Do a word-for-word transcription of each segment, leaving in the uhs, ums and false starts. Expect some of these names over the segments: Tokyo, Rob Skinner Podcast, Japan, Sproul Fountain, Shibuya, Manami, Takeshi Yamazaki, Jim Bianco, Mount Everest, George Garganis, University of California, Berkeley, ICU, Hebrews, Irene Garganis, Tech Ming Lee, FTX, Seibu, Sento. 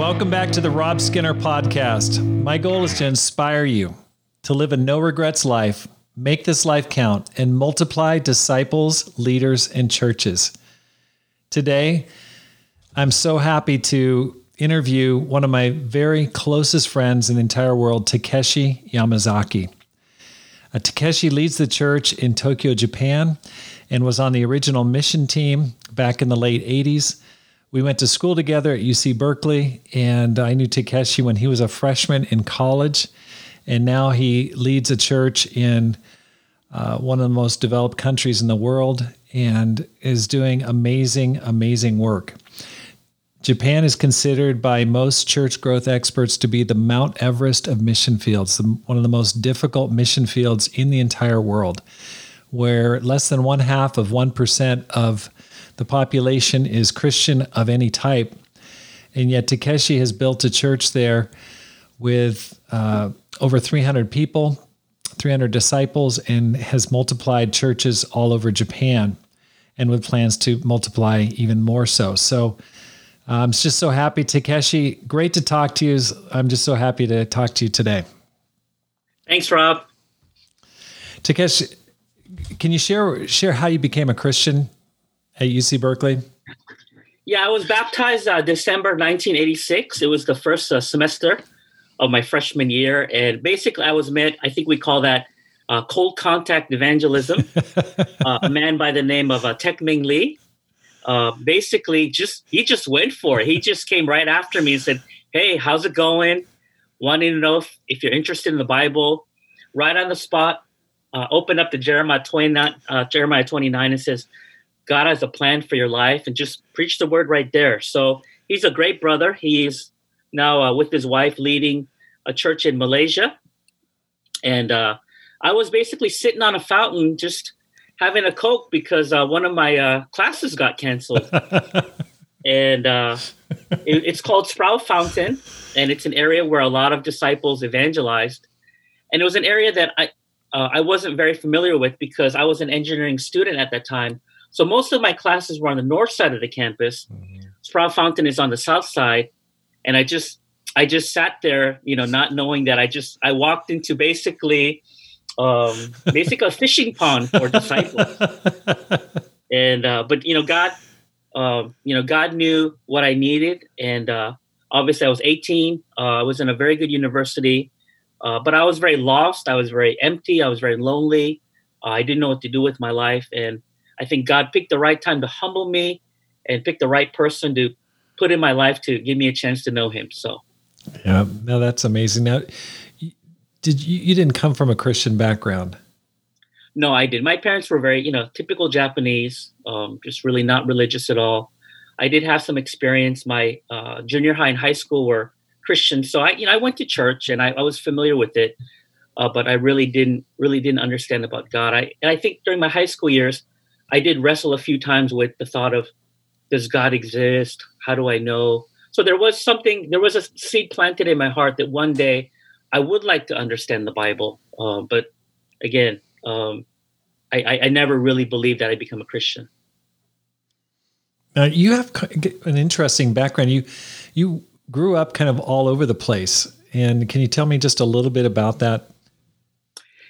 Welcome back to the Rob Skinner Podcast. My goal is to inspire you to live a no-regrets life, make this life count, and multiply disciples, leaders, and churches. Today, I'm so happy to interview one of my very closest friends in the entire world, Takeshi Yamazaki. Uh, Takeshi leads the church in Tokyo, Japan, and was on the original mission team back in the late eighties. We went to school together at U C Berkeley, and I knew Takeshi when he was a freshman in college, and now he leads a church in uh, one of the most developed countries in the world and is doing amazing, amazing work. Japan is considered by most church growth experts to be the Mount Everest of mission fields, one of the most difficult mission fields in the entire world, where less than one half of one percent of the population is Christian of any type. And yet Takeshi has built a church there with uh, over three hundred people, three hundred disciples, and has multiplied churches all over Japan and with plans to multiply even more so. So I'm um, just so happy. Takeshi, great to talk to you. I'm just so happy to talk to you today. Thanks, Rob. Takeshi, can you share share how you became a Christian at U C Berkeley? Yeah, I was baptized uh, December nineteen eighty-six. It was the first uh, semester of my freshman year. And basically I was met, I think we call that uh, cold contact evangelism, uh, a man by the name of uh, Tech Ming Lee. Uh, basically, just he just went for it. He just came right after me and said, "Hey, how's it going? Wanting to know if, if you're interested in the Bible." Right on the spot, uh, opened up to Jeremiah twenty-nine, uh, Jeremiah twenty-nine and says, "God has a plan for your life," and just preached the word right there. So he's a great brother. He's now uh, with his wife leading a church in Malaysia. And uh, I was basically sitting on a fountain just having a Coke because uh, one of my uh, classes got canceled. and uh, it, it's called Sproul Fountain, and it's an area where a lot of disciples evangelized. And it was an area that I uh, I wasn't very familiar with because I was an engineering student at that time. So most of my classes were on the north side of the campus. Mm-hmm. Sproul Fountain is on the south side. And I just I just sat there, you know, not knowing that I just I walked into basically Um, basically a fishing pond for disciples. And, uh, but you know, God, um, you know, God knew what I needed. And, uh, obviously I was eighteen. Uh, I was in a very good university, uh, but I was very lost. I was very empty. I was very lonely. Uh, I didn't know what to do with my life. And I think God picked the right time to humble me and pick the right person to put in my life to give me a chance to know him. So, yeah, no, that's amazing. Now, Did you, you didn't come from a Christian background? No, I did. My parents were very, you know, typical Japanese, um, just really not religious at all. I did have some experience. My uh, junior high and high school were Christian. So I, you know, I went to church and I, I was familiar with it, uh, but I really didn't, really didn't understand about God. I, and I think during my high school years, I did wrestle a few times with the thought of, does God exist? How do I know? So there was something, there was a seed planted in my heart that one day I would like to understand the Bible, uh, but again, um, I, I, I never really believed that I'd become a Christian. Now, you have an interesting background. You you grew up kind of all over the place, and can you tell me just a little bit about that?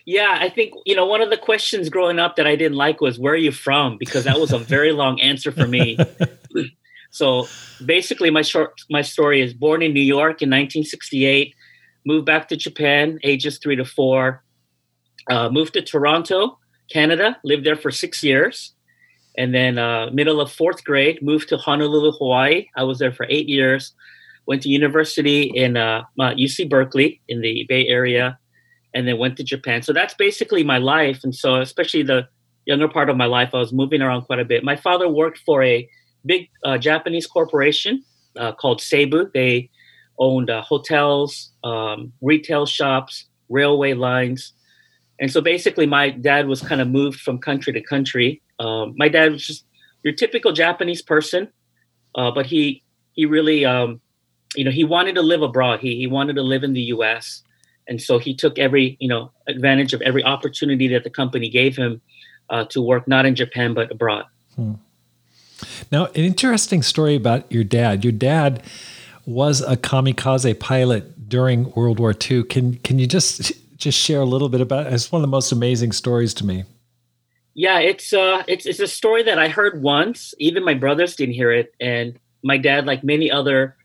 Yeah, I think, you know, one of the questions growing up that I didn't like was, where are you from? Because that was a very long answer for me. So basically, my short my story is born in New York in nineteen sixty-eight. Moved back to Japan, ages three to four, uh, moved to Toronto, Canada, lived there for six years. And then uh, middle of fourth grade, moved to Honolulu, Hawaii. I was there for eight years, went to university in uh, U C Berkeley in the Bay Area, and then went to Japan. So that's basically my life. And so especially the younger part of my life, I was moving around quite a bit. My father worked for a big uh, Japanese corporation uh, called Seibu. They owned uh, hotels, um, retail shops, railway lines. And so basically my dad was kind of moved from country to country. Um, my dad was just your typical Japanese person, uh, but he he really, um, you know, he wanted to live abroad. He, he wanted to live in the U S. And so he took every, you know, advantage of every opportunity that the company gave him uh, to work not in Japan, but abroad. Hmm. Now, an interesting story about your dad. Your dad was a kamikaze pilot during World War Two. Can can you just just share a little bit about it? It's one of the most amazing stories to me. Yeah, it's uh, it's it's a story that I heard once. Even my brothers didn't hear it, and my dad, like many other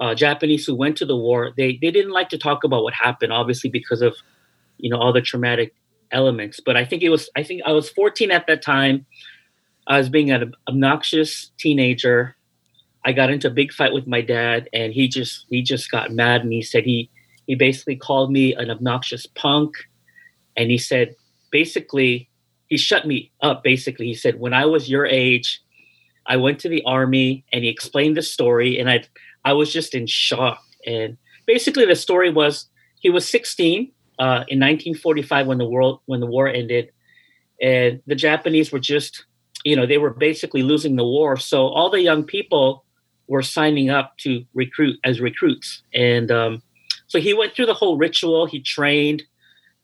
uh, Japanese who went to the war, they they didn't like to talk about what happened, obviously because of you know all the traumatic elements. But I think it was I think I was fourteen at that time. I was being an obnoxious teenager. I got into a big fight with my dad, and he just he just got mad, and he said he he basically called me an obnoxious punk, and he said basically he shut me up. Basically, he said when I was your age, I went to the army, and he explained the story, and I I was just in shock. And basically, the story was he was sixteen uh, in nineteen forty-five when the world when the war ended, and the Japanese were just you know they were basically losing the war, so all the young people were signing up to recruit as recruits. And um, so he went through the whole ritual. He trained,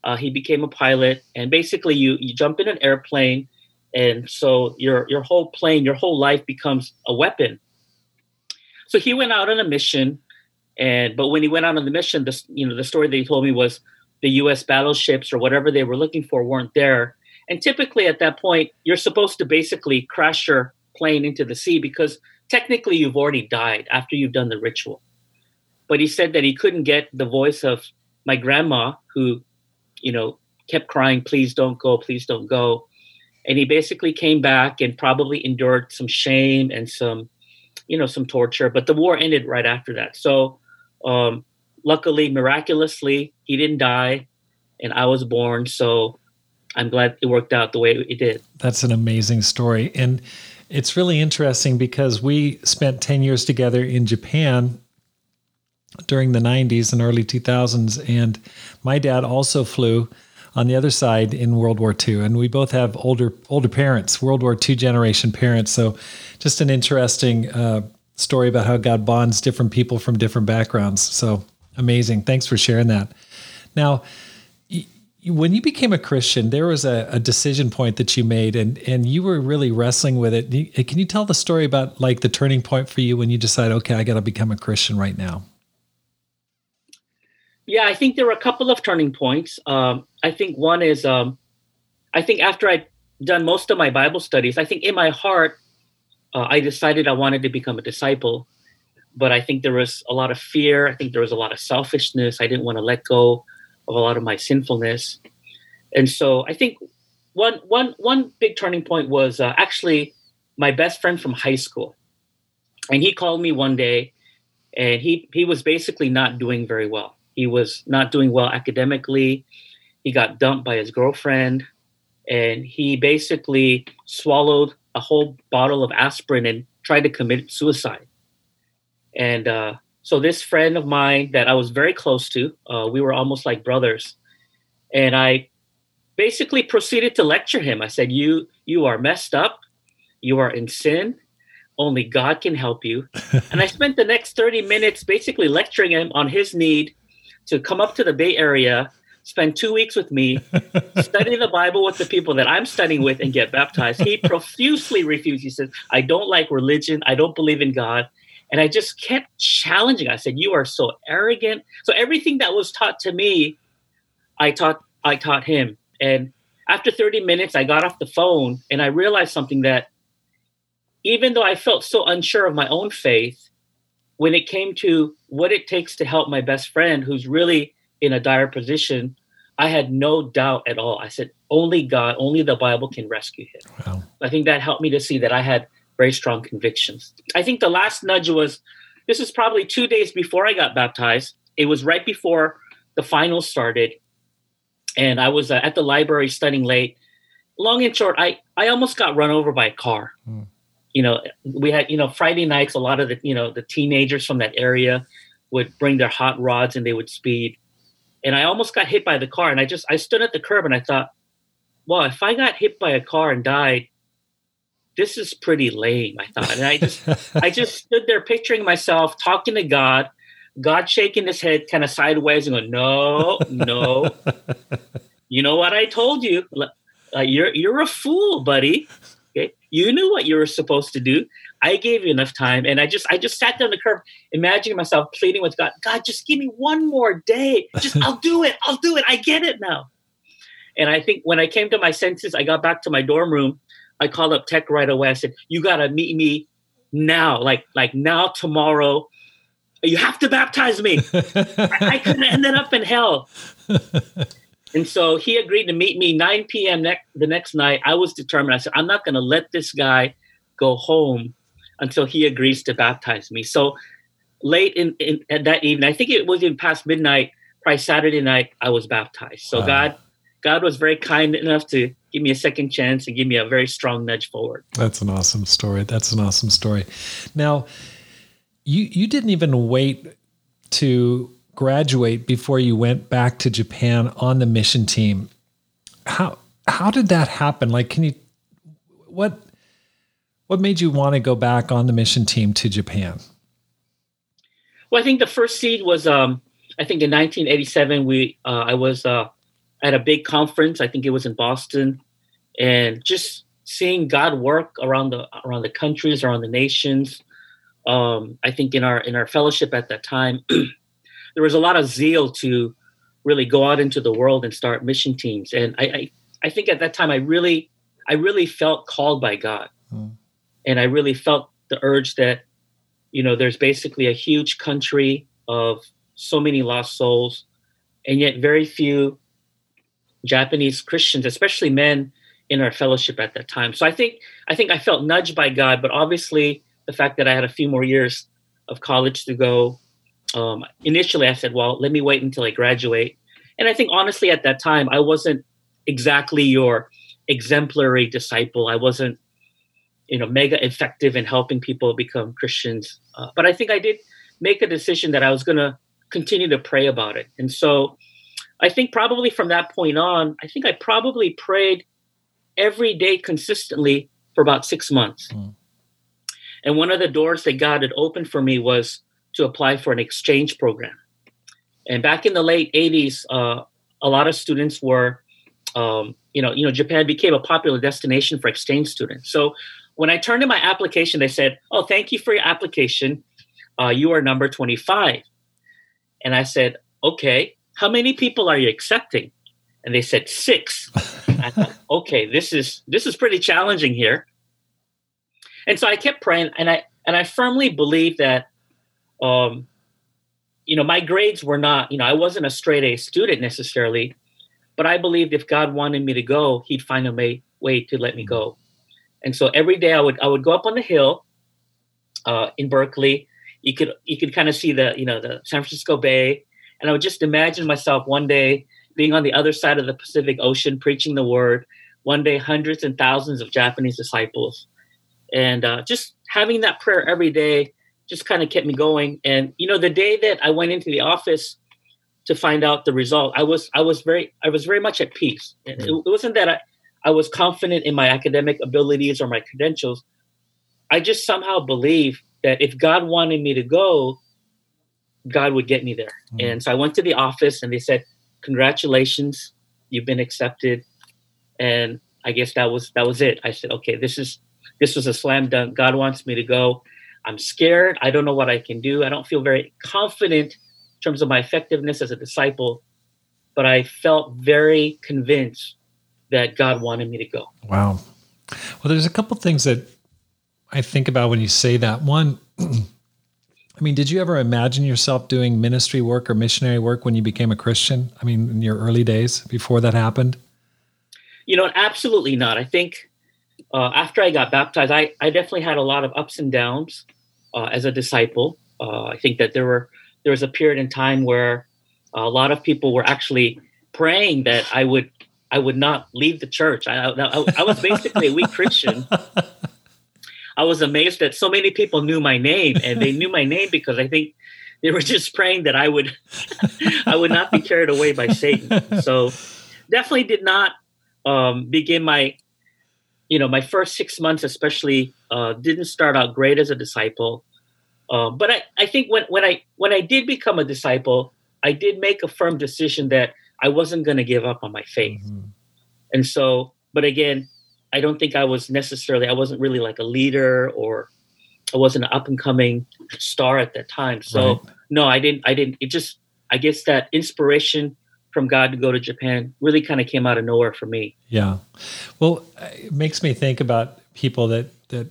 uh, he became a pilot, and basically you, you jump in an airplane. And so your, your whole plane, your whole life becomes a weapon. So he went out on a mission. And, but when he went out on the mission, this, you know, the story they told me was the U S battleships or whatever they were looking for weren't there. And typically at that point, you're supposed to basically crash your plane into the sea because technically you've already died after you've done the ritual. But he said that he couldn't get the voice of my grandma who, you know, kept crying, please don't go, please don't go. And he basically came back and probably endured some shame and some, you know, some torture. But the war ended right after that. So um, luckily, miraculously, he didn't die and I was born. So I'm glad it worked out the way it did. That's an amazing story. And it's really interesting because we spent ten years together in Japan during the nineties and early two thousands. And my dad also flew on the other side in World War Two. And we both have older older parents, World War Two generation parents. So just an interesting uh, story about how God bonds different people from different backgrounds. So amazing. Thanks for sharing that. Now, when you became a Christian, there was a, a decision point that you made, and, and you were really wrestling with it. Can you tell the story about like the turning point for you when you decided, okay, I got to become a Christian right now? Yeah, I think there were a couple of turning points. Um, I think one is, um, I think after I'd done most of my Bible studies, I think in my heart, uh, I decided I wanted to become a disciple, but I think there was a lot of fear. I think there was a lot of selfishness. I didn't want to let go of a lot of my sinfulness. And so I think one, one, one big turning point was uh, actually my best friend from high school. And he called me one day, and he, he was basically not doing very well. He was not doing well academically. He got dumped by his girlfriend, and he basically swallowed a whole bottle of aspirin and tried to commit suicide. And, uh, So this friend of mine that I was very close to, uh, we were almost like brothers, and I basically proceeded to lecture him. I said, you you are messed up. You are in sin. Only God can help you. And I spent the next thirty minutes basically lecturing him on his need to come up to the Bay Area, spend two weeks with me, study the Bible with the people that I'm studying with, and get baptized. He profusely refused. He says, I don't like religion. I don't believe in God. And I just kept challenging. I said, you are so arrogant. So everything that was taught to me, I taught I taught him. And after thirty minutes, I got off the phone and I realized something, that even though I felt so unsure of my own faith, when it came to what it takes to help my best friend who's really in a dire position, I had no doubt at all. I said, only God, only the Bible can rescue him. Wow. I think that helped me to see that I had very strong convictions. I think the last nudge was, this is probably two days before I got baptized. It was right before the finals started. And I was uh, at the library studying late. Long and short, I, I almost got run over by a car. Mm. You know, we had, you know, Friday nights, a lot of the, you know, the teenagers from that area would bring their hot rods and they would speed. And I almost got hit by the car. And I just, I stood at the curb and I thought, well, if I got hit by a car and died, this is pretty lame, I thought. And I just I just stood there picturing myself talking to God, God shaking his head kind of sideways and going, no, no. You know what I told you? Uh, you're, you're a fool, buddy. Okay, you knew what you were supposed to do. I gave you enough time. And I just I just sat down on the curb, imagining myself pleading with God, God, just give me one more day. Just I'll do it. I'll do it. I get it now. And I think when I came to my senses, I got back to my dorm room. I called up Tech right away. I said, you got to meet me now, like like now, tomorrow. You have to baptize me. I, I could have ended up in hell. And so he agreed to meet me nine p.m. Ne- the next night. I was determined. I said, I'm not going to let this guy go home until he agrees to baptize me. So late in, in at that evening, I think it was even past midnight, probably Saturday night, I was baptized. So wow. God, God was very kind enough to give me a second chance and give me a very strong nudge forward. That's an awesome story. That's an awesome story. Now, you you didn't even wait to graduate before you went back to Japan on the mission team. How how did that happen? Like, can you what what made you want to go back on the mission team to Japan? Well, I think the first seed was um, I think in nineteen eighty-seven we uh, I was uh, at a big conference. I think it was in Boston, and just seeing God work around the around the countries, around the nations. Um, I think in our in our fellowship at that time, there was a lot of zeal to really go out into the world and start mission teams. And I I, I think at that time I really I really felt called by God, mm. and I really felt the urge that, you know, there's basically a huge country of so many lost souls, and yet very few Japanese Christians, especially men, in our fellowship at that time. So I think I think I felt nudged by God, but obviously, the fact that I had a few more years of college to go. Um, initially, I said, well, let me wait until I graduate. And I think, honestly, at that time, I wasn't exactly your exemplary disciple. I wasn't, you know, mega effective in helping people become Christians. Uh, but I think I did make a decision that I was going to continue to pray about it. And so I think probably from that point on, I think I probably prayed every day consistently for about six months. Mm. And one of the doors that God had opened for me was to apply for an exchange program. And back in the late eighties, uh, a lot of students were, um, you know, you know, Japan became a popular destination for exchange students. So when I turned in my application, they said, oh, thank you for your application. Uh, you are number twenty-five. And I said, okay, how many people are you accepting? And they said six. I thought, okay, this is this is pretty challenging here. And so I kept praying, and I and I firmly believe that, um, you know, my grades were not, you know, I wasn't a straight A student necessarily, but I believed if God wanted me to go, He'd find a way, way to let me go. And so every day I would I would go up on the hill, uh, in Berkeley. You could you could kind of see the you know the San Francisco Bay, and I would just imagine myself one day being on the other side of the Pacific Ocean preaching the word. One day, hundreds and thousands of Japanese disciples. And uh, just having that prayer every day just kind of kept me going. And, you know, the day that I went into the office to find out the result, I was I was very I was very much at peace. It, it wasn't that I, I was confident in my academic abilities or my credentials. I just somehow believed that if God wanted me to go, God would get me there. Mm. And so I went to the office and they said, congratulations, you've been accepted. And I guess that was that was it. I said, OK, this is. This was a slam dunk. God wants me to go. I'm scared. I don't know what I can do. I don't feel very confident in terms of my effectiveness as a disciple, but I felt very convinced that God wanted me to go. Wow. Well, there's a couple things that I think about when you say that. One, I mean, did you ever imagine yourself doing ministry work or missionary work when you became a Christian? I mean, in your early days before that happened? You know, absolutely not. I think Uh, after I got baptized, I, I definitely had a lot of ups and downs uh, as a disciple. Uh, I think that there were there was a period in time where a lot of people were actually praying that I would I would not leave the church. I, I, I was basically a weak Christian. I was amazed that so many people knew my name, and they knew my name because I think they were just praying that I would I would not be carried away by Satan. So definitely did not um, begin my. You know, my first six months especially uh, didn't start out great as a disciple. Uh, but I, I think when, when I when I did become a disciple, I did make a firm decision that I wasn't going to give up on my faith. Mm-hmm. And so, but again, I don't think I was necessarily, I wasn't really like a leader or I was an up and coming star at that time. So right. no, I didn't, I didn't, it just, I guess that inspiration from God to go to Japan really kind of came out of nowhere for me. Yeah. Well, it makes me think about people that, that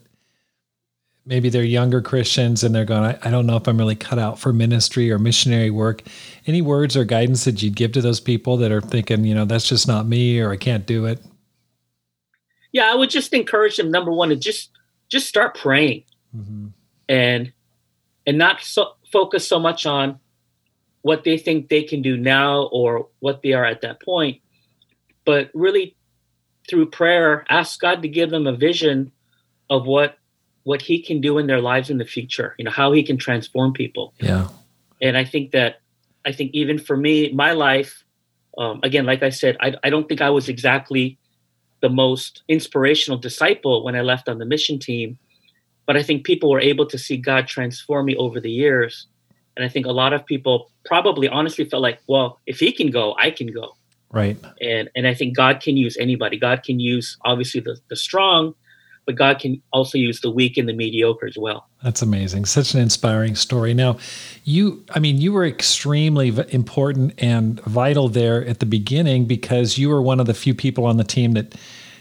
maybe they're younger Christians and they're going, I, I don't know if I'm really cut out for ministry or missionary work. Any words or guidance that you'd give to those people that are thinking, you know, that's just not me, or I can't do it? Yeah, I would just encourage them, number one, to just, just start praying. Mm-hmm. And and not so, focus so much on what they think they can do now or what they are at that point, but really through prayer, ask God to give them a vision of what what He can do in their lives in the future. You know, how He can transform people. Yeah, and I think that I think even for me, my life, um, again, like I said, I, I don't think I was exactly the most inspirational disciple when I left on the mission team. But I think people were able to see God transform me over the years. And I think a lot of people probably honestly felt like, well, if He can go, I can go. Right. And and I think God can use anybody. God can use obviously the, the strong, but God can also use the weak and the mediocre as well. That's amazing. Such an inspiring story. Now, you, I mean, you were extremely important and vital there at the beginning because you were one of the few people on the team that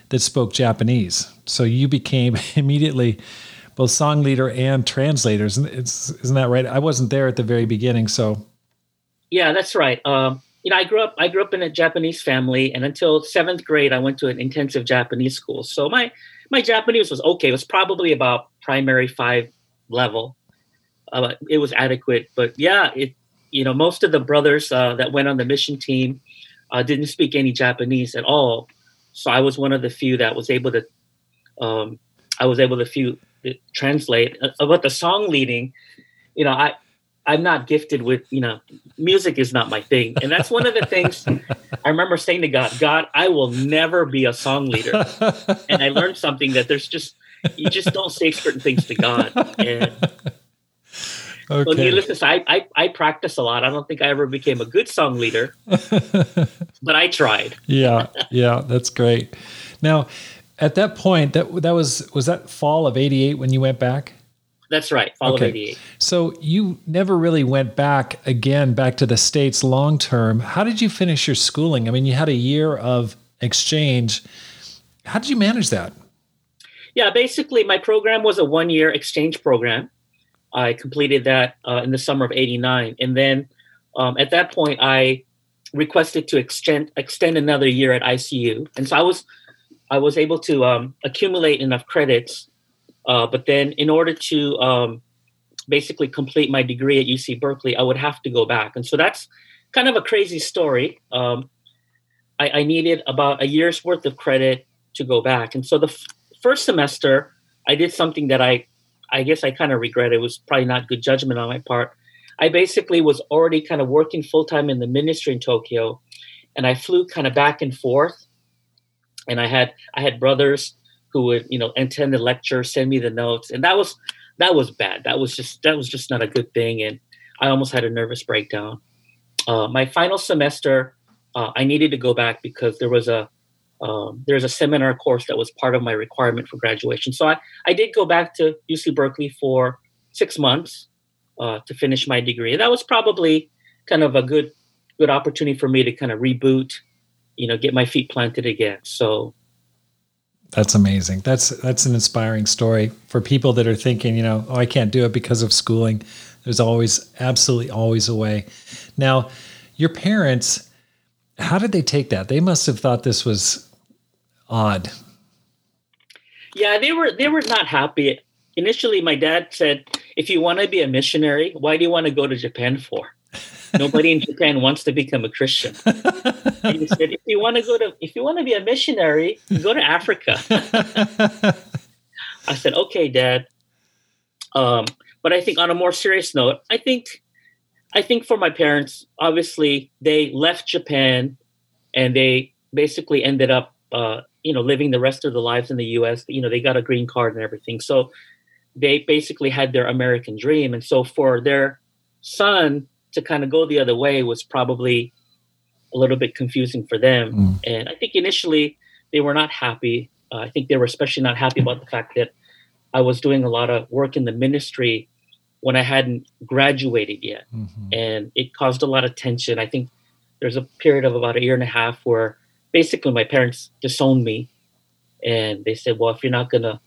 that spoke Japanese. So you became immediately both song leader and translators. It's, isn't that right? I wasn't there at the very beginning, so. Yeah, that's right. Um, you know, I grew up, I grew up in a Japanese family, and until seventh grade, I went to an intensive Japanese school. So my, my Japanese was okay. It was probably about primary five level. Uh, it was adequate, but yeah, it, you know, most of the brothers uh, that went on the mission team uh, didn't speak any Japanese at all. So I was one of the few that was able to, um, I was able to few, translate. About the song leading, you know, I, I'm not gifted with, you know, music is not my thing. And that's one of the things I remember saying to God, God, I will never be a song leader. And I learned something that there's just, you just don't say certain things to God. And okay. So needless to say, I, I, I practice a lot. I don't think I ever became a good song leader, but I tried. Yeah. Yeah. That's great. Now, at that point, that that was was that fall of eighty-eight when you went back? That's right, fall okay. of eighty-eight. So you never really went back again, back to the States long term. How did you finish your schooling? I mean, you had a year of exchange. How did you manage that? Yeah, basically, my program was a one-year exchange program. I completed that uh, in the summer of eighty-nine. And then um, at that point, I requested to extend, extend another year at I C U. And so I was... I was able to um, accumulate enough credits, uh, but then in order to um, basically complete my degree at U C Berkeley, I would have to go back. And so that's kind of a crazy story. Um, I, I needed about a year's worth of credit to go back. And so the f- first semester, I did something that I, I guess I kind of regret. It was probably not good judgment on my part. I basically was already kind of working full-time in the ministry in Tokyo, and I flew kind of back and forth. And I had I had brothers who would, you know, attend the lecture, send me the notes, and that was that was bad. That was just that was just not a good thing, and I almost had a nervous breakdown. Uh, my final semester, uh, I needed to go back because there was a um, there was a seminar course that was part of my requirement for graduation. So I, I did go back to U C Berkeley for six months uh, to finish my degree. And that was probably kind of a good good opportunity for me to kind of reboot. You know, get my feet planted again. So that's amazing. That's, that's an inspiring story for people that are thinking, you know, oh, I can't do it because of schooling. There's always, absolutely always a way. Now, your parents, how did they take that? They must've thought this was odd. Yeah, they were, they were not happy. Initially, my dad said, if you want to be a missionary, why do you want to go to Japan for? Nobody in Japan wants to become a Christian. And he said, if you want to go to, if you want to be a missionary, go to Africa. I said, okay, Dad. Um, but I think on a more serious note, I think, I think for my parents, obviously they left Japan and they basically ended up, uh, you know, living the rest of their lives in the U S. You know, they got a green card and everything. So they basically had their American dream. And so for their son to kind of go the other way was probably a little bit confusing for them. Mm. And I think initially they were not happy. Uh, I think they were especially not happy about the fact that I was doing a lot of work in the ministry when I hadn't graduated yet. Mm-hmm. And it caused a lot of tension. I think there's a period of about a year and a half where basically my parents disowned me. And they said, well, if you're not going to,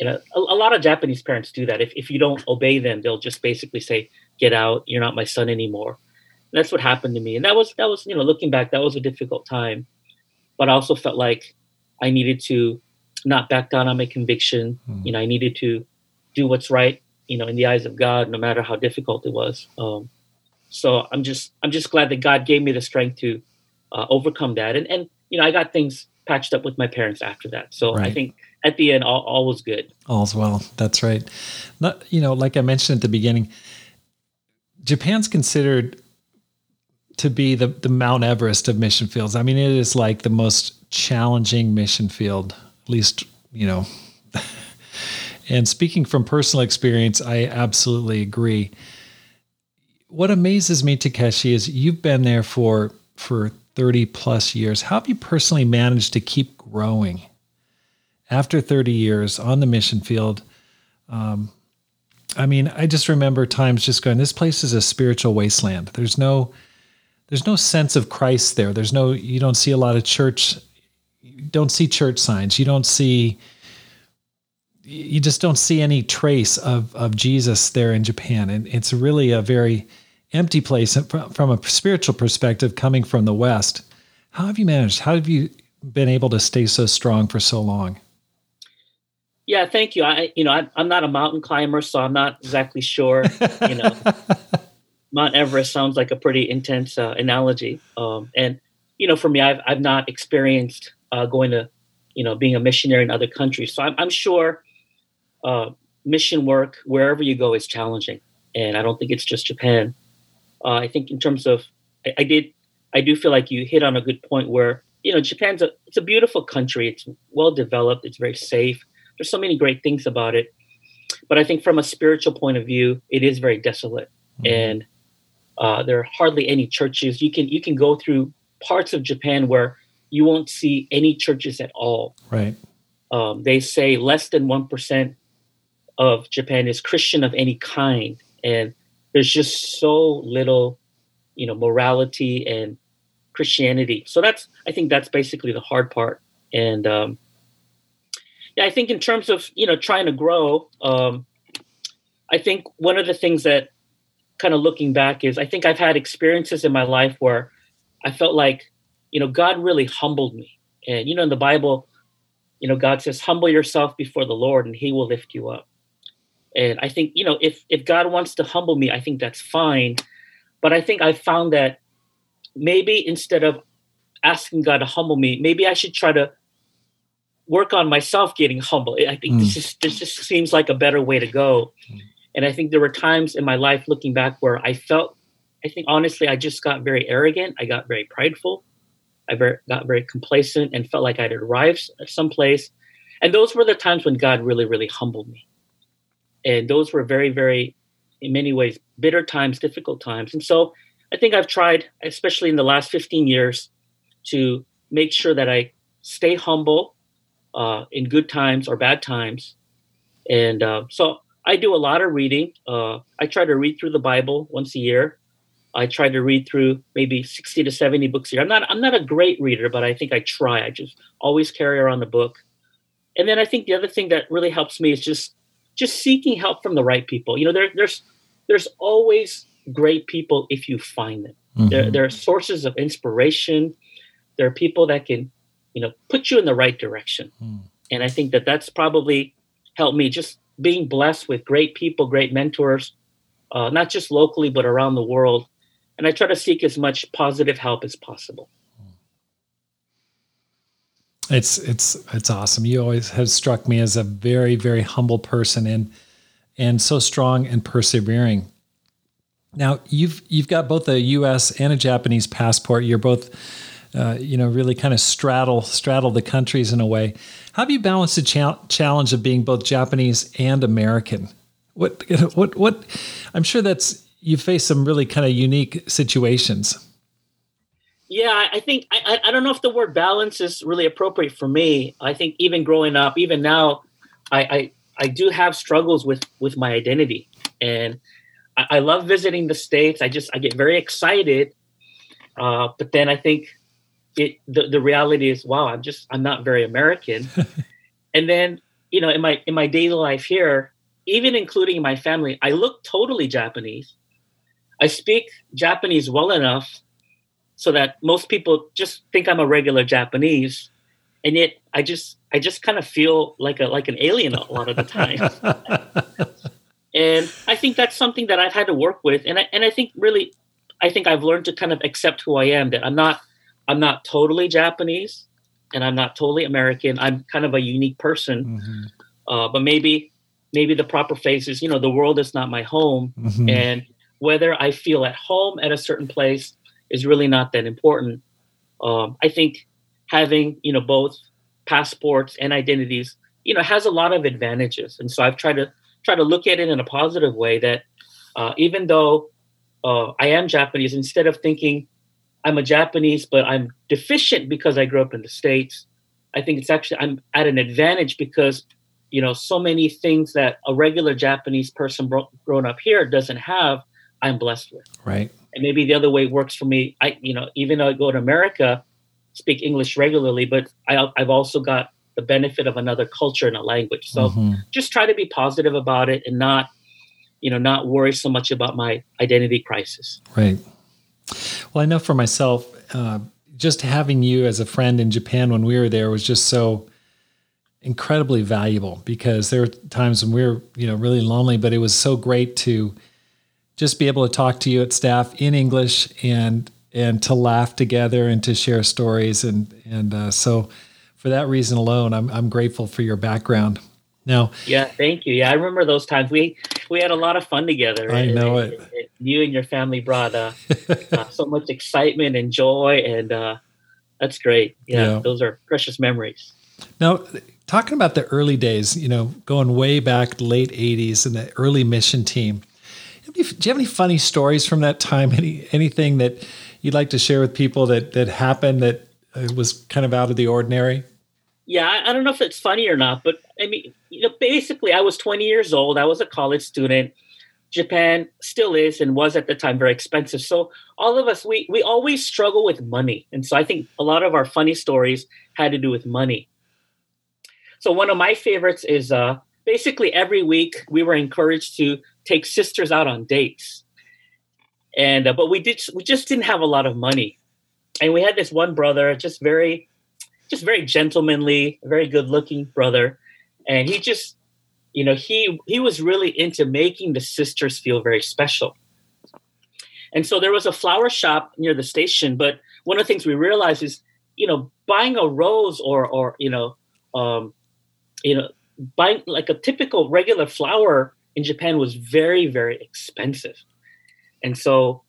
you know, a, a lot of Japanese parents do that. If if you don't obey them, they'll just basically say, get out. You're not my son anymore. And that's what happened to me. And that was, that was, you know, looking back, that was a difficult time. But I also felt like I needed to not back down on my conviction. Mm-hmm. You know, I needed to do what's right, you know, in the eyes of God, no matter how difficult it was. Um, so I'm just, I'm just glad that God gave me the strength to uh, overcome that. And, and, you know, I got things patched up with my parents after that. So right. I think at the end, all, all was good. All's well. That's right. Not, you know, like I mentioned at the beginning, Japan's considered to be the, the Mount Everest of mission fields. I mean, it is like the most challenging mission field, at least, you know, and speaking from personal experience, I absolutely agree. What amazes me, Takeshi, is you've been there for, for thirty plus years. How have you personally managed to keep growing after thirty years on the mission field? Um, I mean, I just remember times just going, this place is a spiritual wasteland. There's no, there's no sense of Christ there. There's no, you don't see a lot of church. You don't see church signs. You don't see, you just don't see any trace of, of Jesus there in Japan. And it's really a very empty place from a spiritual perspective coming from the West. How have you managed? How have you been able to stay so strong for so long? Yeah, thank you. I, you know, I, I'm not a mountain climber, so I'm not exactly sure, you know, Mount Everest sounds like a pretty intense uh, analogy. Um, and, you know, for me, I've, I've not experienced uh, going to, you know, being a missionary in other countries. So I'm, I'm sure uh, mission work, wherever you go, is challenging. And I don't think it's just Japan. Uh, I think in terms of, I, I did, I do feel like you hit on a good point where, you know, Japan's a, it's a beautiful country. It's well developed. It's very safe. There's so many great things about it. But I think from a spiritual point of view, it is very desolate. Mm-hmm. And uh, there are hardly any churches. You can, you can go through parts of Japan where you won't see any churches at all. Right. Um, they say less than one percent of Japan is Christian of any kind. And there's just so little, you know, morality and Christianity. So that's, I think that's basically the hard part. And um, yeah, I think in terms of, you know, trying to grow, um, I think one of the things that kind of looking back is I think I've had experiences in my life where I felt like, you know, God really humbled me. And, you know, in the Bible, you know, God says, humble yourself before the Lord and he will lift you up. And I think, you know, if, if God wants to humble me, I think that's fine. But I think I found that maybe instead of asking God to humble me, maybe I should try to work on myself getting humble. I think mm. this is, this just seems like a better way to go. And I think there were times in my life looking back where I felt, I think, honestly, I just got very arrogant. I got very prideful. I very, got very complacent and felt like I'd arrived at some place. And those were the times when God really, really humbled me. And those were very, very, in many ways, bitter times, difficult times. And so I think I've tried, especially in the last fifteen years, to make sure that I stay humble uh, in good times or bad times. And uh, so I do a lot of reading. Uh, I try to read through the Bible once a year. I try to read through maybe sixty to seventy books a year. I'm not, I'm not a great reader, but I think I try. I just always carry around a book. And then I think the other thing that really helps me is just, just seeking help from the right people. You know, there, there's, there's always great people if you find them. Mm-hmm. There, there are sources of inspiration. There are people that can, you know, put you in the right direction. Mm. And I think that that's probably helped me, just being blessed with great people, great mentors, uh, not just locally, but around the world. And I try to seek as much positive help as possible. It's, it's, it's awesome. You always have struck me as a very, very humble person and, and so strong and persevering. Now you've, you've got both a U S and a Japanese passport. You're both, uh, you know, really kind of straddle, straddle the countries in a way. How have you balanced the cha- challenge of being both Japanese and American? What, what, what, I'm sure that's, you face some really kind of unique situations. Yeah, I think, I, I don't know if the word balance is really appropriate for me. I think even growing up, even now, I, I, I do have struggles with, with my identity. And I, I love visiting the States. I just, I get very excited. Uh, but then I think it, the, the reality is, wow, I'm just, I'm not very American. And then, you know, in my, in my daily life here, even including my family, I look totally Japanese. I speak Japanese well enough so that most people just think I'm a regular Japanese. And yet I just, I just kind of feel like a, like an alien a lot of the time. And I think that's something that I've had to work with. And I, and I think really, I think I've learned to kind of accept who I am, that I'm not, I'm not totally Japanese and I'm not totally American. I'm kind of a unique person, mm-hmm. uh, but maybe, maybe the proper phrase is, you know, the world is not my home. Mm-hmm. And whether I feel at home at a certain place is really not that important. Um, I think having, you know, both passports and identities, you know, has a lot of advantages. And so I've tried to try to look at it in a positive way that uh, even though uh, I am Japanese, instead of thinking I'm a Japanese, but I'm deficient because I grew up in the States, I think it's actually, I'm at an advantage because, you know, so many things that a regular Japanese person bro- grown up here doesn't have, I'm blessed with. Right. And maybe the other way works for me. I, you know, even though I go to America, speak English regularly, but I, I've also got the benefit of another culture and a language. So mm-hmm. just try to be positive about it and not, you know, not worry so much about my identity crisis. Right. Well, I know for myself, uh, just having you as a friend in Japan when we were there was just so incredibly valuable, because there were times when we were, you know, really lonely, but it was so great to just be able to talk to you at staff in English and and to laugh together and to share stories. And and uh, so for that reason alone, I'm I'm grateful for your background. Now, yeah, thank you. Yeah, I remember those times. We we had a lot of fun together. Right? I know it, it. It, it. You and your family brought uh, uh, so much excitement and joy, and uh, that's great. Yeah, yeah, those are precious memories. Now, talking about the early days, you know, going way back late eighties and the early mission team, do you have any funny stories from that time? Any anything that you'd like to share with people that that happened that was kind of out of the ordinary? Yeah, I, I don't know if it's funny or not, but I mean, you know, basically, I was twenty years old. I was a college student. Japan still is and was at the time very expensive. So all of us, we we always struggle with money, and so I think a lot of our funny stories had to do with money. So one of my favorites is uh, basically every week we were encouraged to take sisters out on dates. And, uh, but we did, we just didn't have a lot of money. And we had this one brother, just very, just very gentlemanly, very good looking brother. And he just, you know, he, he was really into making the sisters feel very special. And so there was a flower shop near the station, but one of the things we realized is, you know, buying a rose or, or, you know, um, you know, buying like a typical regular flower in Japan was very, very expensive. And so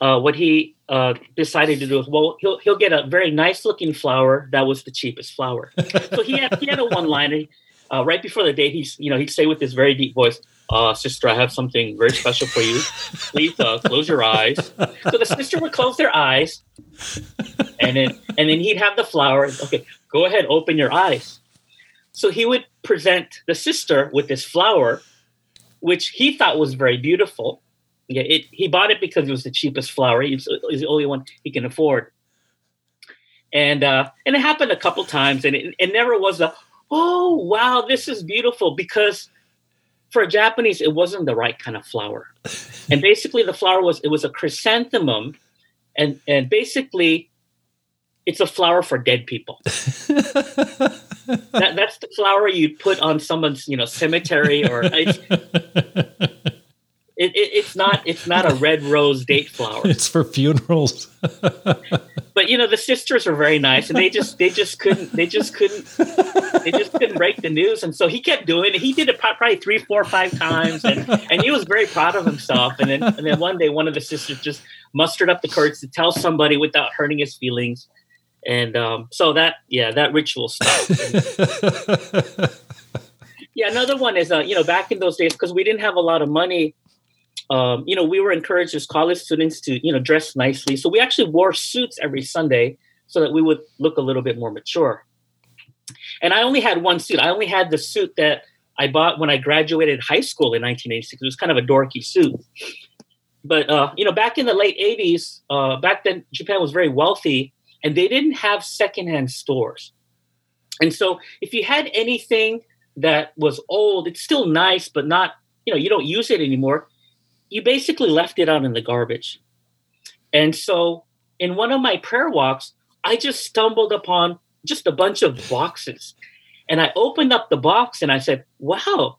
uh, what he uh, decided to do was, well, he'll he'll get a very nice looking flower that was the cheapest flower. So he had he had a one-liner uh, right before the date. He's you know he'd say with this very deep voice, uh, "Sister, I have something very special for you. Please uh, close your eyes." So the sister would close their eyes, and then and then he'd have the flower. Okay, go ahead, open your eyes. So he would present the sister with this flower, which he thought was very beautiful. Yeah, it, he bought it because it was the cheapest flower. It was, it was the only one he can afford. And uh, and it happened a couple times, and it, it never was a, oh, wow, this is beautiful, because for a Japanese, it wasn't the right kind of flower. And basically the flower was, it was a chrysanthemum, and, and basically it's a flower for dead people. that, that's the flower you'd put on someone's, you know, cemetery or... It, it, it's not it's not a red rose date flower. It's for funerals. But you know, the sisters were very nice, and they just they just couldn't they just couldn't they just couldn't break the news. And so he kept doing it. He did it probably three, four, five times, and, and he was very proud of himself. And then and then one day, one of the sisters just mustered up the courage to tell somebody without hurting his feelings. And um, so that yeah, that ritual stopped. Yeah, another one is uh, you know back in those days, because we didn't have a lot of money. Um, you know, we were encouraged as college students to, you know, dress nicely. So we actually wore suits every Sunday so that we would look a little bit more mature. And I only had one suit. I only had the suit that I bought when I graduated high school in nineteen eighty-six. It was kind of a dorky suit. But, uh, you know, back in the late eighties, uh, back then, Japan was very wealthy, and they didn't have secondhand stores. And so if you had anything that was old, it's still nice, but not, you know, you don't use it anymore. You basically left it out in the garbage. And so in one of my prayer walks, I just stumbled upon just a bunch of boxes. And I opened up the box and I said, wow,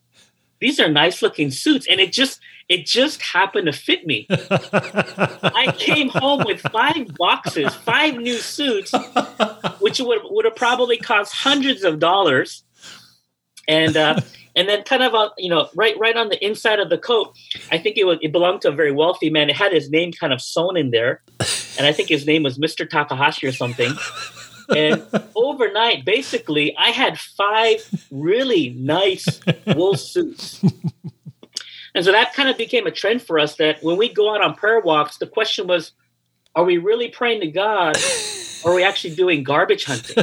these are nice looking suits. And it just, it just happened to fit me. I came home with five boxes, five new suits, which would, would have probably cost hundreds of dollars. And, uh, and then kind of, uh, you know, right, right on the inside of the coat, I think it was, it belonged to a very wealthy man. It had his name kind of sewn in there. And I think his name was Mister Takahashi or something. And overnight, basically, I had five really nice wool suits. And so that kind of became a trend for us, that when we go out on prayer walks, the question was, are we really praying to God, or are we actually doing garbage hunting?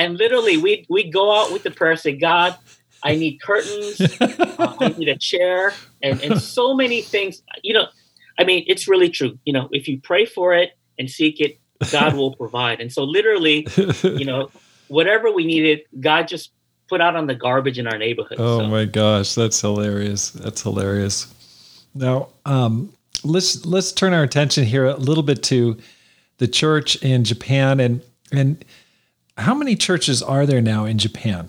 And literally, we we go out with the prayer, say, God, I need curtains, uh, I need a chair, and, and so many things. You know, I mean, it's really true. You know, if you pray for it and seek it, God will provide. And so literally, you know, whatever we needed, God just put out on the garbage in our neighborhood. Oh, so. My gosh. That's hilarious. That's hilarious. Now, um, let's, let's turn our attention here a little bit to the church in Japan. And, and how many churches are there now in Japan?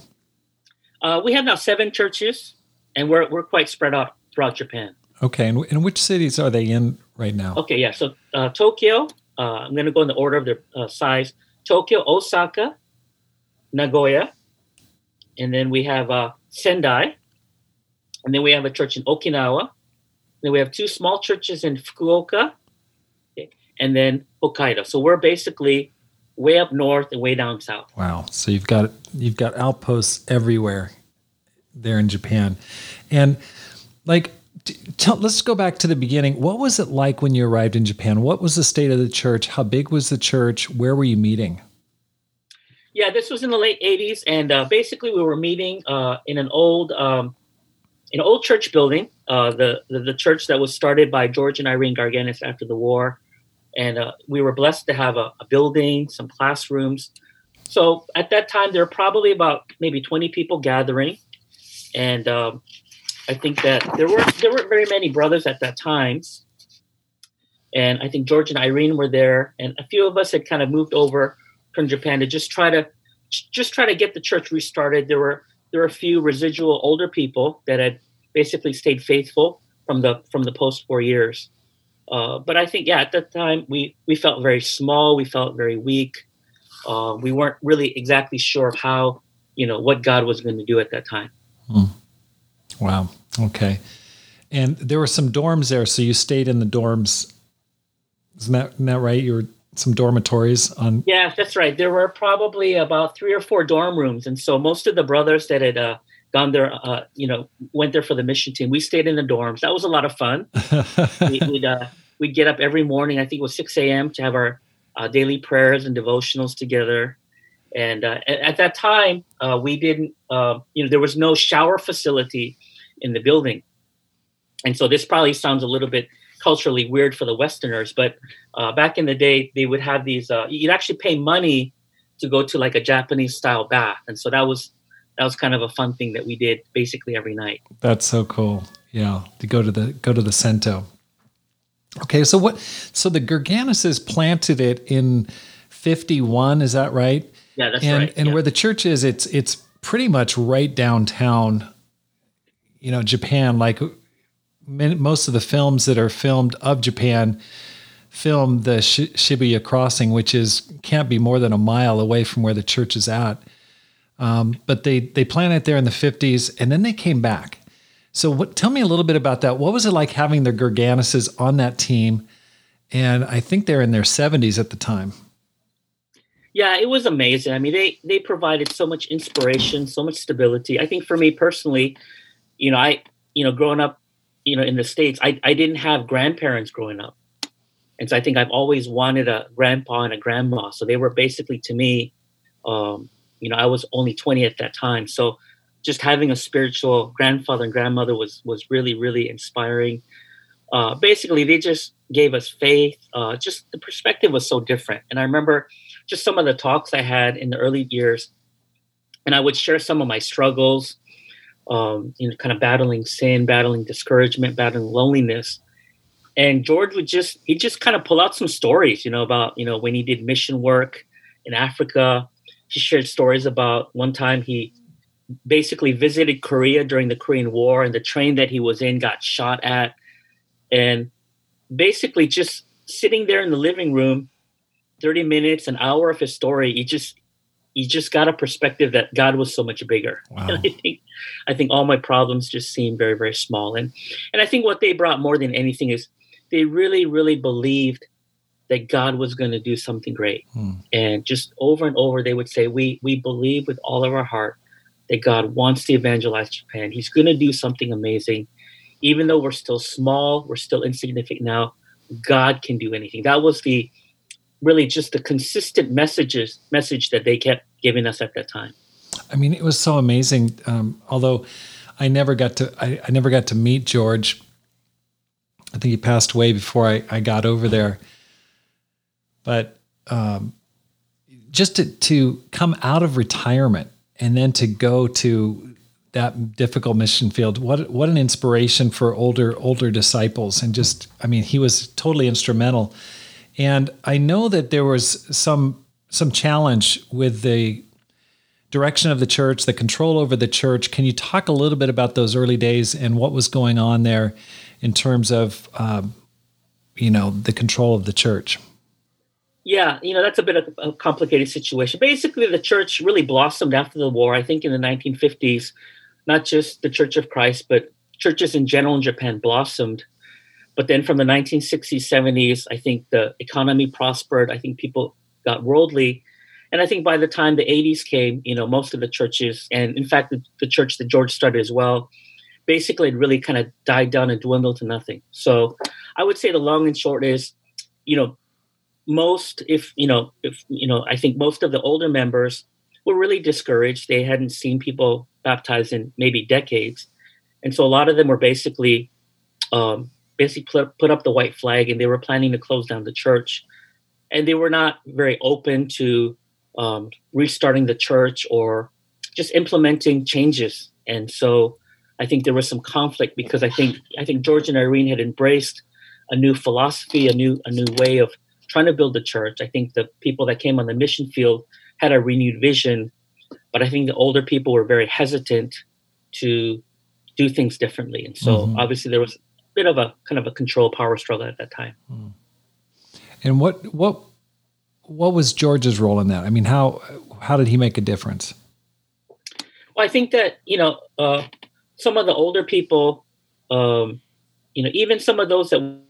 Uh, we have now seven churches, and we're, we're quite spread out throughout Japan. Okay. And, and which cities are they in right now? Okay. Yeah. So, uh, Tokyo, Uh, I'm going to go in the order of their uh, size. Tokyo, Osaka, Nagoya, and then we have uh, Sendai, and then we have a church in Okinawa, and then we have two small churches in Fukuoka, okay, and then Hokkaido. So we're basically way up north and way down south. Wow! So you've got you've got outposts everywhere there in Japan, and like. Tell, let's go back to the beginning. What was it like when you arrived in Japan? What was the state of the church? How big was the church? Where were you meeting? Yeah, this was in the late eighties, and uh, basically we were meeting uh, in an old, um, an old church building. Uh, the, the the church that was started by George and Irene Garganis after the war, and uh, we were blessed to have a, a building, some classrooms. So at that time, there were probably about maybe twenty people gathering, and. Um, I think that there were there weren't very many brothers at that time, and I think George and Irene were there, and a few of us had kind of moved over from Japan to just try to just try to get the church restarted. There were there were a few residual older people that had basically stayed faithful from the from the post-war years, uh, but I think yeah at that time we we felt very small, we felt very weak, uh, we weren't really exactly sure of how you know what God was going to do at that time. Mm. Wow. Okay. And there were some dorms there, so you stayed in the dorms. Isn't that, isn't that right? You were some dormitories on... Yeah, that's right. There were probably about three or four dorm rooms. And so most of the brothers that had uh, gone there, uh, you know, went there for the mission team. We stayed in the dorms. That was a lot of fun. we, we'd, uh, we'd get up every morning, I think it was six a.m. to have our uh, daily prayers and devotionals together. And uh, at, at that time, uh, we didn't, uh, you know, there was no shower facility in the building. And so this probably sounds a little bit culturally weird for the Westerners, but uh, back in the day, they would have these, uh, you'd actually pay money to go to like a Japanese style bath. And so that was, that was kind of a fun thing that we did basically every night. That's so cool. Yeah. To go to the, go to the Sento. Okay. So what, so the Garganises planted it in fifty-one, is that right? Yeah, that's and, right. And yeah. Where the church is, it's, it's pretty much right downtown, you know, Japan. Like most of the films that are filmed of Japan film the Sh- Shibuya crossing, which is, can't be more than a mile away from where the church is at. Um, but they, they planted it there in the fifties, and then they came back. So what, tell me a little bit about that. What was it like having the Garganises on that team? And I think they're in their seventies at the time. Yeah, it was amazing. I mean, they, they provided so much inspiration, so much stability. I think for me personally, you know, I, you know, growing up, you know, in the States, I, I didn't have grandparents growing up. And so I think I've always wanted a grandpa and a grandma. So they were basically to me, um, you know, I was only twenty at that time. So just having a spiritual grandfather and grandmother was was really, really inspiring. Uh, basically, they just gave us faith. Uh, just the perspective was so different. And I remember just some of the talks I had in the early years, and I would share some of my struggles, um, you know, kind of battling sin, battling discouragement, battling loneliness. And George would just, he just kind of pull out some stories, you know, about, you know, when he did mission work in Africa. He shared stories about one time he basically visited Korea during the Korean War, and the train that he was in got shot at. And basically just sitting there in the living room, thirty minutes, an hour of his story, he just he just got a perspective that God was so much bigger. Wow. And I think I think all my problems just seem very, very small. And and I think what they brought more than anything is they really, really believed that God was going to do something great. Hmm. And just over and over, they would say, we we believe with all of our heart that God wants to evangelize Japan. He's going to do something amazing. Even though we're still small, we're still insignificant now, God can do anything. That was the really just the consistent messages message that they kept giving us at that time. I mean, it was so amazing. Um, although I never got to I, I never got to meet George. I think he passed away before I, I got over there. But um, just to, to come out of retirement and then to go to that difficult mission field. What, what an inspiration for older, older disciples. And just, I mean, he was totally instrumental. And I know that there was some, some challenge with the direction of the church, the control over the church. Can you talk a little bit about those early days and what was going on there in terms of, um, you know, the control of the church? Yeah, you know, that's a bit of a complicated situation. Basically, the church really blossomed after the war. I think in the nineteen fifties, not just the Church of Christ, but churches in general in Japan blossomed. But then from the nineteen sixties, seventies, I think the economy prospered. I think people got worldly. And I think by the time the eighties came, you know, most of the churches, and in fact, the, the church that George started as well, basically it really kind of died down and dwindled to nothing. So I would say the long and short is, you know, most, if, you know, if, you know, I think most of the older members were really discouraged. They hadn't seen people baptized in maybe decades. And so a lot of them were basically, um, basically put up the white flag, and they were planning to close down the church. And they were not very open to um, restarting the church or just implementing changes. And so I think there was some conflict because I think, I think George and Irene had embraced a new philosophy, a new, a new way of trying to build the church. I think the people that came on the mission field had a renewed vision, but I think the older people were very hesitant to do things differently. And so mm-hmm. obviously there was a bit of a kind of a control power struggle at that time. Mm. And what, what, what was George's role in that? I mean, how, how did he make a difference? Well, I think that, you know, uh, some of the older people, um, you know, even some of those that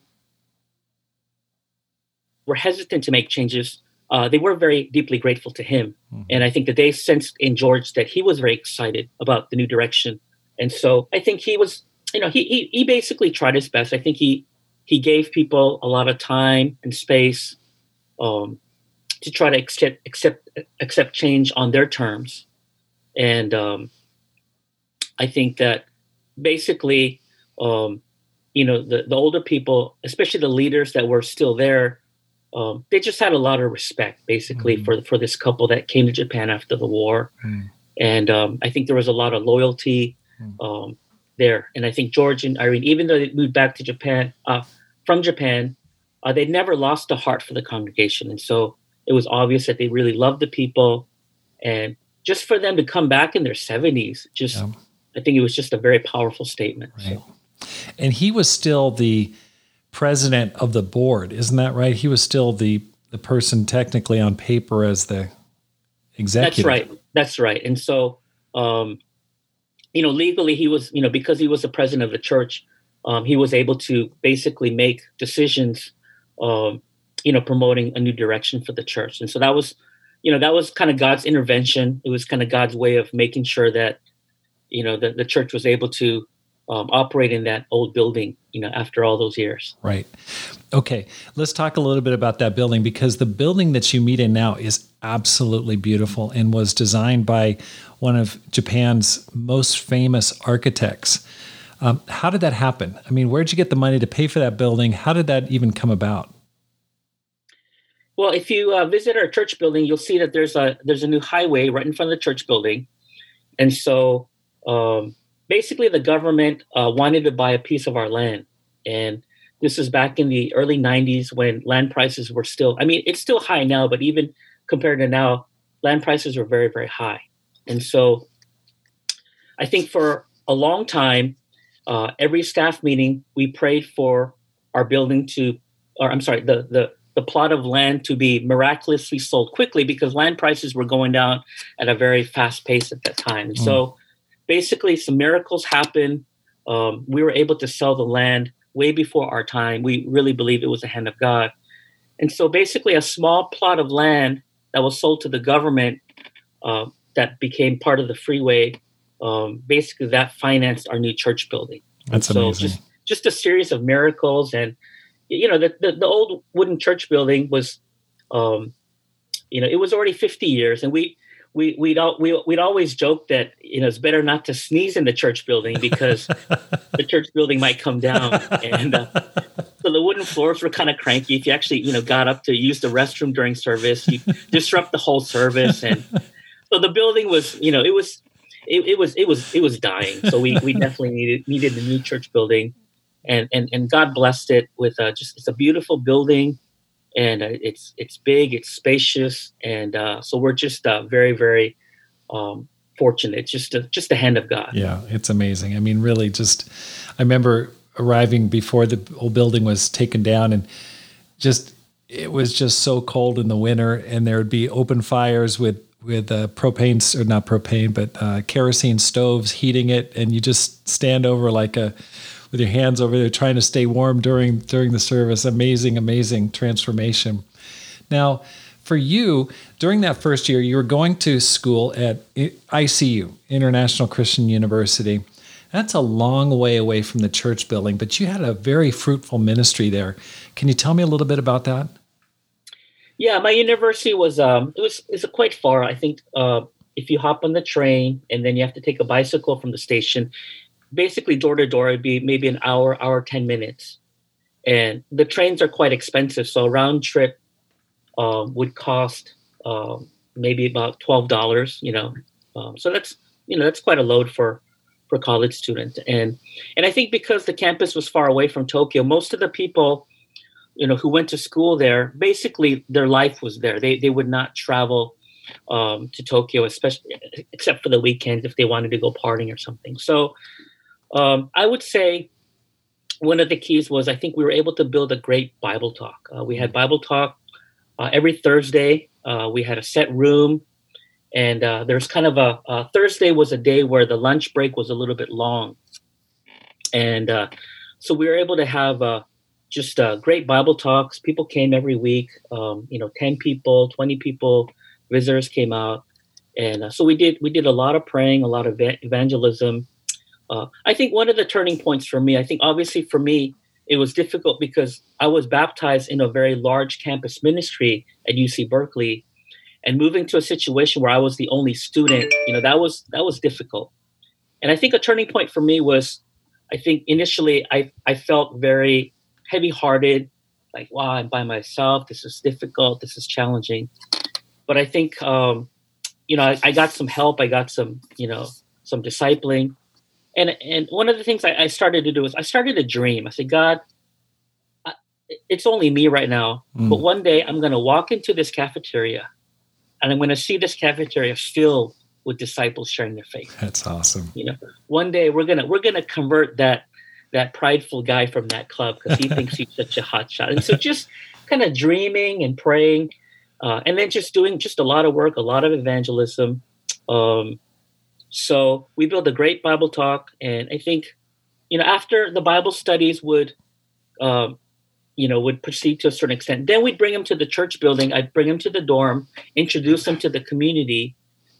were hesitant to make changes, uh, they were very deeply grateful to him. Mm-hmm. And I think that they sensed in George that he was very excited about the new direction. And so I think he was, you know, he he, he basically tried his best. I think he, he gave people a lot of time and space um, to try to accept, accept, accept change on their terms. And um, I think that basically, um, you know, the, the older people, especially the leaders that were still there, Um, they just had a lot of respect, basically, mm. for for this couple that came to Japan after the war. Mm. And um, I think there was a lot of loyalty mm. um, there. And I think George and Irene, even though they moved back to Japan, uh, from Japan, uh, they never lost a heart for the congregation. And so it was obvious that they really loved the people. And just for them to come back in their seventies, just yeah. I think it was just a very powerful statement. Right. So. And he was still the president of the board, isn't that right? He was still the, the person technically on paper as the executive. That's right. That's right. And so, um, you know, legally he was, you know, because he was the president of the church, um, he was able to basically make decisions, um, you know, promoting a new direction for the church. And so that was, you know, that was kind of God's intervention. It was kind of God's way of making sure that, you know, the, the church was able to Um, operate in that old building, you know, after all those years. Right. Okay. Let's talk a little bit about that building, because the building that you meet in now is absolutely beautiful and was designed by one of Japan's most famous architects. Um, how did that happen? I mean, where'd you get the money to pay for that building? How did that even come about? Well, if you uh, visit our church building, you'll see that there's a, there's a new highway right in front of the church building. And so, um, basically, the government uh, wanted to buy a piece of our land. And this is back in the early nineties when land prices were still, I mean, it's still high now, but even compared to now, land prices were very, very high. And so I think for a long time, uh, every staff meeting, we prayed for our building to, or I'm sorry, the, the the plot of land to be miraculously sold quickly, because land prices were going down at a very fast pace at that time. And mm. so basically, some miracles happened. Um, we were able to sell the land way before our time. We really believe it was the hand of God. And so basically, a small plot of land that was sold to the government uh, that became part of the freeway, um, basically that financed our new church building. That's so amazing. Just, just a series of miracles. And, you know, the, the, the old wooden church building was, um, you know, it was already fifty years. And we... We we'd all, we we'd always joke that, you know, it's better not to sneeze in the church building because the church building might come down, and uh, so the wooden floors were kind of cranky. If you actually, you know, got up to use the restroom during service, you disrupt the whole service, and so the building was, you know, it was it, it was it was it was dying. So we, we definitely needed needed a new church building, and and and God blessed it with uh, just it's a beautiful building. And uh, it's it's big, it's spacious, and uh, so we're just uh, very, very um, fortunate. It's just a, just the hand of God. Yeah, it's amazing. I mean, really, just I remember arriving before the old building was taken down, and just it was just so cold in the winter, and there would be open fires with with uh, propane or not propane, but uh, kerosene stoves heating it, and you just stand over like a. with your hands over there trying to stay warm during during the service. Amazing, amazing transformation. Now, for you, during that first year, you were going to school at I C U, International Christian University. That's a long way away from the church building, but you had a very fruitful ministry there. Can you tell me a little bit about that? Yeah, my university was, um, it was it's quite far. I think uh, if you hop on the train and then you have to take a bicycle from the station, basically door to door, it'd be maybe an hour, hour, ten minutes. And the trains are quite expensive. So a round trip um, would cost um, maybe about twelve dollars, you know. Um, so that's, you know, that's quite a load for, for college students. And, and I think because the campus was far away from Tokyo, most of the people, you know, who went to school there, basically their life was there. They, they would not travel um, to Tokyo, especially except for the weekends if they wanted to go partying or something. So, Um, I would say one of the keys was I think we were able to build a great Bible talk. Uh, we had Bible talk uh, every Thursday. Uh, we had a set room, and uh, there's kind of a uh, Thursday was a day where the lunch break was a little bit long, and uh, so we were able to have uh, just uh, great Bible talks. People came every week. Um, you know, ten people, twenty people, visitors came out, and uh, so we did we did a lot of praying, a lot of ev- evangelism. Uh, I think one of the turning points for me, I think obviously for me, it was difficult because I was baptized in a very large campus ministry at U C Berkeley, and moving to a situation where I was the only student, you know, that was that was difficult. And I think a turning point for me was, I think initially I, I felt very heavy-hearted, like, wow, I'm by myself. This is difficult. This is challenging. But I think, um, you know, I, I got some help. I got some, you know, some discipling. And and one of the things I, I started to do is I started to dream. I said, God, I, it's only me right now, mm. but one day I'm going to walk into this cafeteria, and I'm going to see this cafeteria filled with disciples sharing their faith. That's awesome. You know, one day we're gonna we're gonna convert that that prideful guy from that club because he thinks he's such a hotshot. And so just kind of dreaming and praying, uh, and then just doing just a lot of work, a lot of evangelism. Um, So we built a great Bible talk, and I think, you know, after the Bible studies would, um, you know, would proceed to a certain extent, then we'd bring them to the church building. I'd bring them to the dorm, introduce them to the community,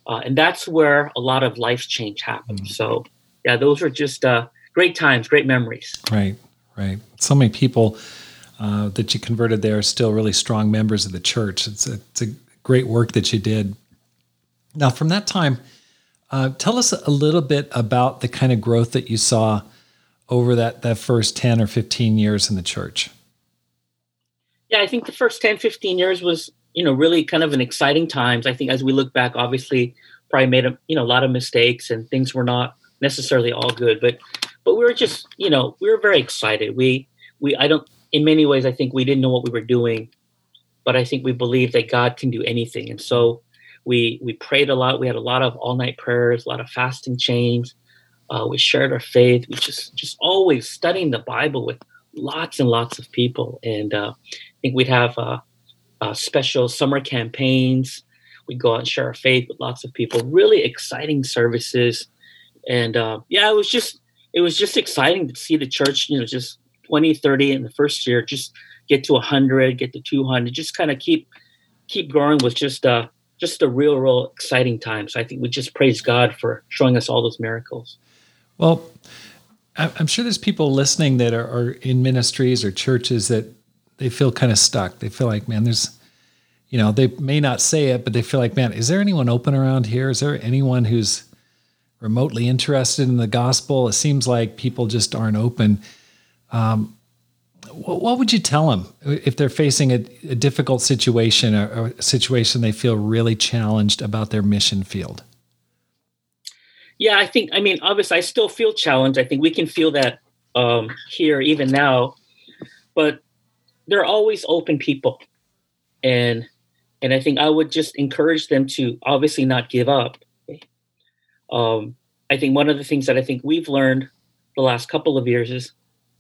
uh, and that's where a lot of life change happened. Mm-hmm. So, yeah, those were just uh, great times, great memories. Right, right. So many people uh, that you converted there are still really strong members of the church. It's a, it's a great work that you did. Now, from that time, uh, tell us a little bit about the kind of growth that you saw over that, that first ten or fifteen years in the church. Yeah, I think the first ten, fifteen years was, you know, really kind of an exciting times. I think as we look back, obviously, probably made a, you know, a lot of mistakes and things were not necessarily all good, but, but we were just, you know, we were very excited. We, we, I don't, in many ways, I think we didn't know what we were doing, but I think we believed that God can do anything. And so we, we prayed a lot. We had a lot of all night prayers, a lot of fasting chains. Uh, we shared our faith. We just, just always studying the Bible with lots and lots of people. And, uh, I think we'd have, uh, uh, special summer campaigns. We'd go out and share our faith with lots of people, really exciting services. And, uh, yeah, it was just, it was just exciting to see the church, you know, just twenty, thirty in the first year, just get to a hundred, get to two hundred, just kind of keep, keep growing was just, uh, just a real, real exciting time. So I think we just praise God for showing us all those miracles. Well, I'm sure there's people listening that are, are in ministries or churches that they feel kind of stuck. They feel like, man, there's, you know, they may not say it, but they feel like, man, is there anyone open around here? Is there anyone who's remotely interested in the gospel? It seems like people just aren't open. Um, what, what would you tell them if they're facing a, a difficult situation or a situation they feel really challenged about their mission field? Yeah, I think, I mean, obviously I still feel challenged. I think we can feel that um, here even now, but there are always open people. And and I think I would just encourage them to obviously not give up. Um, I think one of the things that I think we've learned the last couple of years is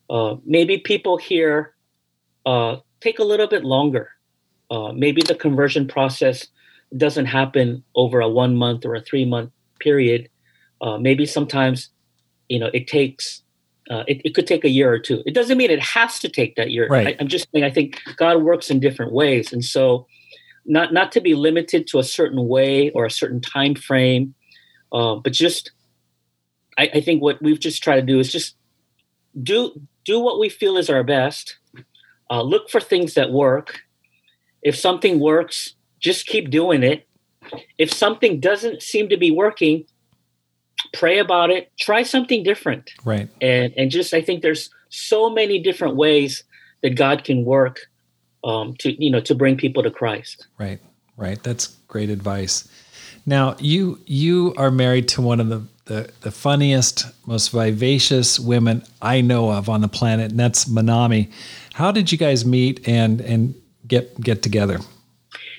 uh, maybe people here uh, take a little bit longer. Uh, maybe the conversion process doesn't happen over a one month or a three month period. Uh, maybe sometimes, you know, it takes, uh, it, it could take a year or two. It doesn't mean it has to take that year. Right. I, I'm just saying, I think God works in different ways. And so not, not to be limited to a certain way or a certain time frame, uh, but just, I, I think what we've just tried to do is just do, do what we feel is our best. Uh, look for things that work. If something works, just keep doing it. If something doesn't seem to be working, pray about it, try something different. Right. And and just, I think there's so many different ways that God can work um, to, you know, to bring people to Christ. Right. Right. That's great advice. Now you, you are married to one of the, the, the funniest, most vivacious women I know of on the planet, and that's Manami. How did you guys meet and, and get, get together?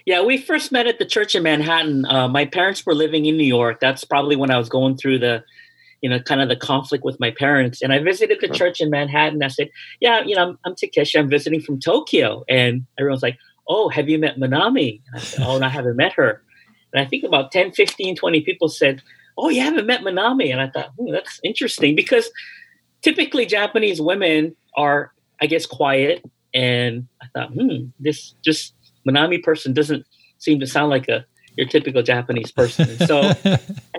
Yeah, we first met at the church in Manhattan. Uh, my parents were living in New York. That's probably when I was going through the, you know, kind of the conflict with my parents. And I visited the church in Manhattan. I said, yeah, you know, I'm, I'm Takeshi. I'm visiting from Tokyo. And everyone's like, oh, have you met Manami? And I said, oh, no, I haven't met her. And I think about ten, fifteen, twenty people said, oh, you haven't met Manami. And I thought, hmm, that's interesting because typically Japanese women are, I guess, quiet. And I thought, hmm, this just... Manami person doesn't seem to sound like a your typical Japanese person. And so I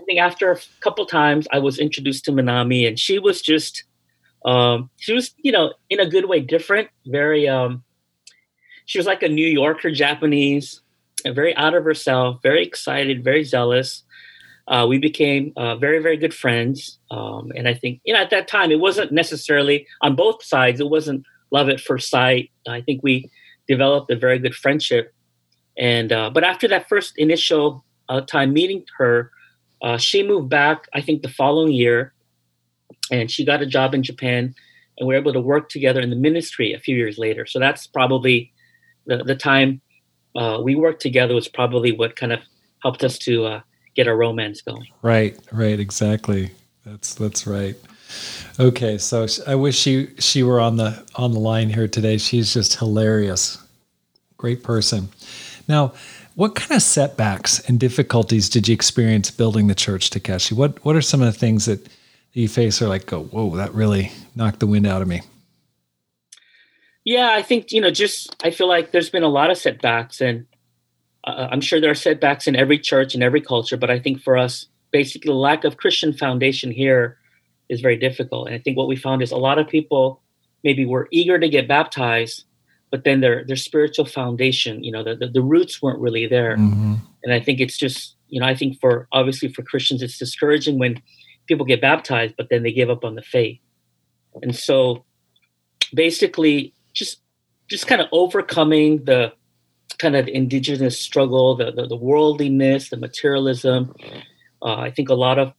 think after a couple times, I was introduced to Manami, and she was just, um, she was, you know, in a good way, different, very, um, she was like a New Yorker Japanese, very out of herself, very excited, very zealous. Uh, we became uh, very, very good friends. Um, and I think, you know, at that time, it wasn't necessarily on both sides. It wasn't love at first sight. I think we developed a very good friendship. And, uh, but after that first initial uh, time meeting her, uh, she moved back, I think the following year, and she got a job in Japan, and we were able to work together in the ministry a few years later. So that's probably the, the time uh, we worked together was probably what kind of helped us to uh, get our romance going. Right. Right. Exactly. That's, that's right. Okay, so I wish she she were on the on the line here today. She's just hilarious, great person. Now, what kind of setbacks and difficulties did you experience building the church, Takeshi? What what are some of the things that you face? Are like, go, whoa, that really knocked the wind out of me. Yeah, I think you know, just I feel like there's been a lot of setbacks, and uh, I'm sure there are setbacks in every church and every culture. But I think for us, basically, the lack of Christian foundation here is very difficult. And I think what we found is a lot of people maybe were eager to get baptized, but then their their spiritual foundation, you know, the, the, the roots weren't really there. Mm-hmm. And I think it's just, you know, I think for obviously for Christians, it's discouraging when people get baptized, but then they give up on the faith. And so basically just just kind of overcoming the kind of indigenous struggle, the, the, the worldliness, the materialism. Uh, I think a lot of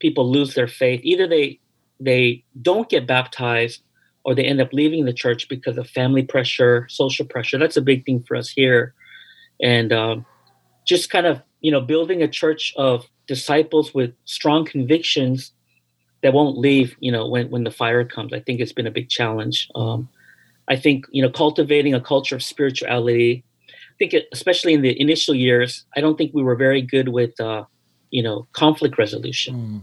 people lose their faith. Either they they don't get baptized or they end up leaving the church because of family pressure, social pressure. That's a big thing for us here. And um, just kind of, you know, building a church of disciples with strong convictions that won't leave, you know, when, when the fire comes. I think it's been a big challenge. Um, I think, you know, cultivating a culture of spirituality. I think it, especially in the initial years, I don't think we were very good with, uh, you know, conflict resolution. Mm.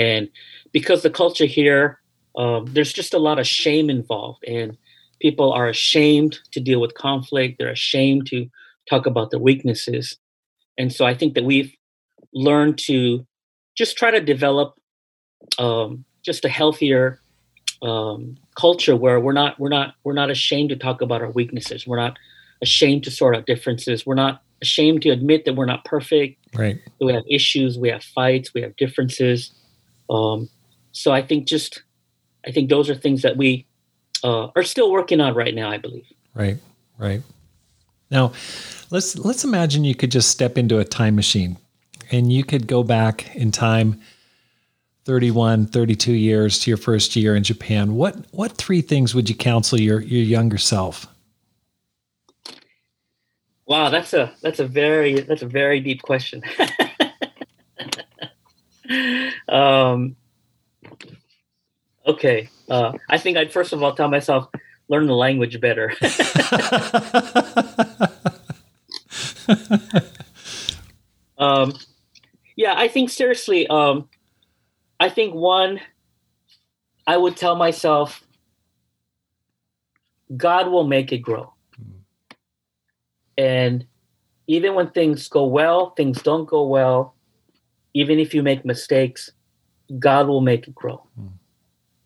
And because the culture here, um, there's just a lot of shame involved, and people are ashamed to deal with conflict. They're ashamed to talk about their weaknesses. And so I think that we've learned to just try to develop um, just a healthier um, culture where we're not, we're not, we're not ashamed to talk about our weaknesses. We're not ashamed to sort out differences. We're not ashamed to admit that we're not perfect. Right. We have issues, we have fights, we have differences. Um, so I think just, I think those are things that we uh, are still working on right now, I believe. Right. Right. Now, let's let's imagine you could just step into a time machine and you could go back in time thirty-one, thirty-two years to your first year in Japan. What what three things would you counsel your, your younger self? Wow, that's a that's a very that's a very deep question. um, okay, uh, I think I'd first of all tell myself, learn the language better. um, yeah, I think seriously, um, I think one, I would tell myself, God will make it grow. And even when things go well, things don't go well, even if you make mistakes, God will make it grow. Mm.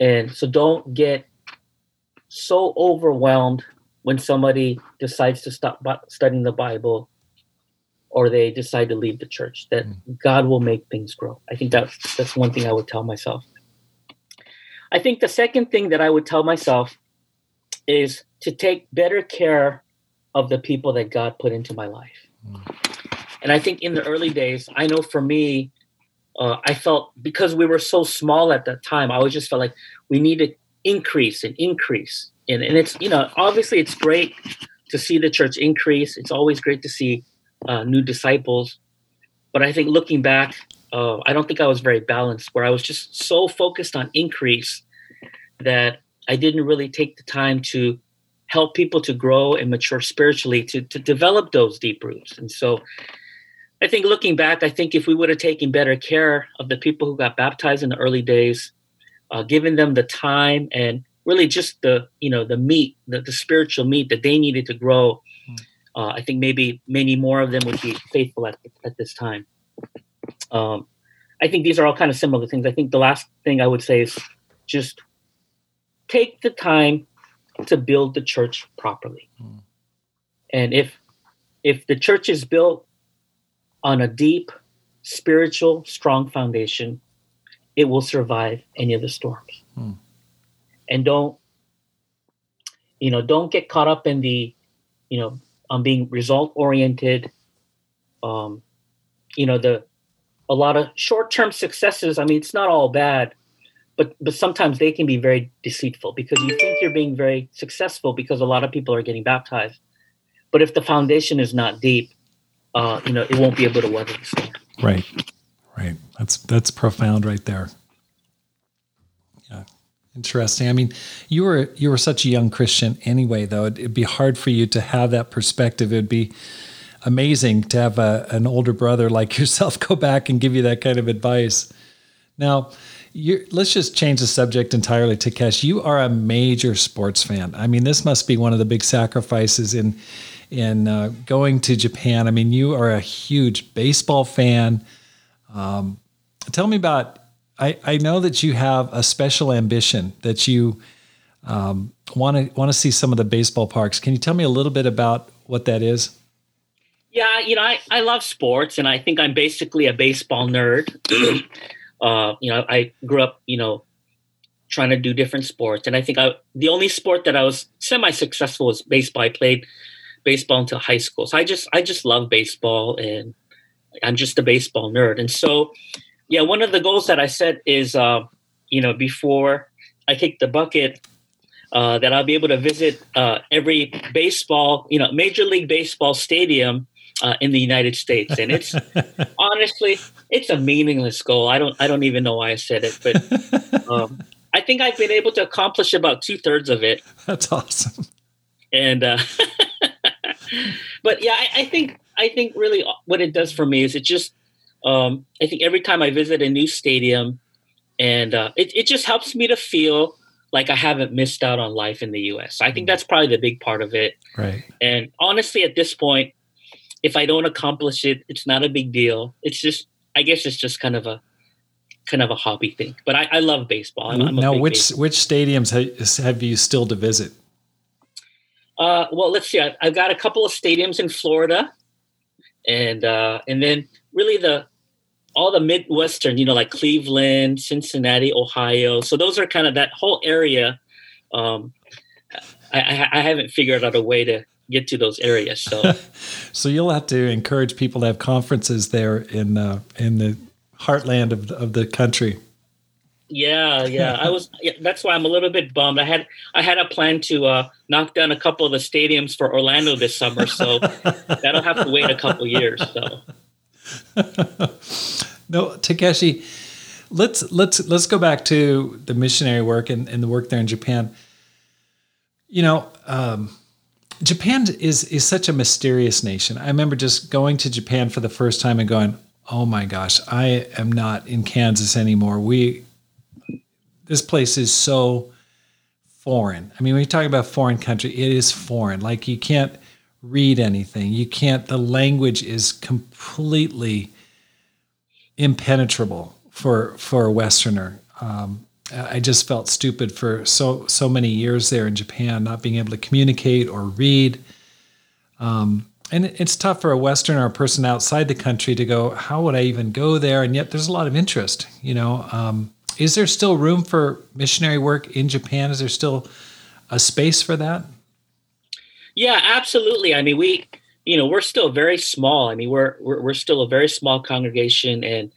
And so don't get so overwhelmed when somebody decides to stop studying the Bible or they decide to leave the church, that mm. God will make things grow. I think that's, that's one thing I would tell myself. I think the second thing that I would tell myself is to take better care of the people that God put into my life. Mm. And I think in the early days, I know for me, uh, I felt, because we were so small at that time, I always just felt like we need to increase and increase. And, and it's, you know, obviously it's great to see the church increase. It's always great to see uh, new disciples. But I think looking back, uh, I don't think I was very balanced, where I was just so focused on increase that I didn't really take the time to help people to grow and mature spiritually, to, to develop those deep roots. And so I think looking back, I think if we would have taken better care of the people who got baptized in the early days, uh, given them the time and really just the, you know, the meat, the, the spiritual meat that they needed to grow, uh, I think maybe many more of them would be faithful at, at this time. Um, I think these are all kind of similar things. I think the last thing I would say is just take the time to build the church properly. Mm. And if if the church is built on a deep, spiritual, strong foundation, it will survive any of the storms. Mm. And don't, you know, don't get caught up in the, you know, on being result-oriented. Um, you know, the a lot of short-term successes, I mean, it's not all bad. But but sometimes they can be very deceitful, because you think you're being very successful because a lot of people are getting baptized. But if the foundation is not deep, uh, you know, it won't be able to weather the storm. Right, right. That's that's profound right there. Yeah, interesting. I mean, you were you were such a young Christian anyway, though. It'd, it'd be hard for you to have that perspective. It'd be amazing to have a, an older brother like yourself go back and give you that kind of advice. Now, You're, let's just change the subject entirely, Takeshi. You are a major sports fan. I mean, this must be one of the big sacrifices in in uh, going to Japan. I mean, you are a huge baseball fan. Um, tell me about I, I know that you have a special ambition that you um, want to want to see some of the baseball parks. Can you tell me a little bit about what that is? Yeah, you know, I, I love sports, and I think I'm basically a baseball nerd. uh, you know, I grew up, you know, trying to do different sports. And I think I, the only sport that I was semi-successful was baseball. I played baseball until high school. So I just I just love baseball, and I'm just a baseball nerd. And so, yeah, one of the goals that I set is, uh, you know, before I take the bucket, uh, that I'll be able to visit uh, every baseball, you know, Major League Baseball stadium Uh, in the United States. And it's honestly, it's a meaningless goal. I don't, I don't even know why I said it, but um, I think I've been able to accomplish about two thirds of it. That's awesome. And, uh, but yeah, I, I think, I think really what it does for me is it just, um, I think every time I visit a new stadium, and uh, it, it just helps me to feel like I haven't missed out on life in the U S. I think that's probably the big part of it. Right. And honestly, at this point, if I don't accomplish it, it's not a big deal. It's just, I guess it's just kind of a, kind of a hobby thing, but I, I love baseball. I'm, I'm now, which, baseball. which stadiums have you still to visit? Uh, well, let's see. I've, I've got a couple of stadiums in Florida, and, uh, and then really the, all the Midwestern, you know, like Cleveland, Cincinnati, Ohio. So those are kind of that whole area. Um, I, I, I haven't figured out a way to get to those areas. So, so you'll have to encourage people to have conferences there in uh, in the heartland of the, of the country. Yeah, yeah. I was. Yeah, that's why I'm a little bit bummed. I had I had a plan to uh, knock down a couple of the stadiums for Orlando this summer, so that'll have to wait a couple years. So, no, Takeshi, let's let's let's go back to the missionary work and, and the work there in Japan. You know. Um, Japan is is such a mysterious nation. I remember just going to Japan for the first time and going, "Oh my gosh, I am not in Kansas anymore." We, this place is so foreign. I mean, when you talk about foreign country, it is foreign. Like you can't read anything. You can't. The language is completely impenetrable for for a Westerner. Um, I just felt stupid for so so many years there in Japan, not being able to communicate or read. Um, and it's tough for a Westerner or a person outside the country to go, how would I even go there? And yet there's a lot of interest, you know. Um, is there still room for missionary work in Japan? Is there still a space for that? Yeah, absolutely. I mean, we, you know, we're still very small. I mean, we're we're, we're still a very small congregation, and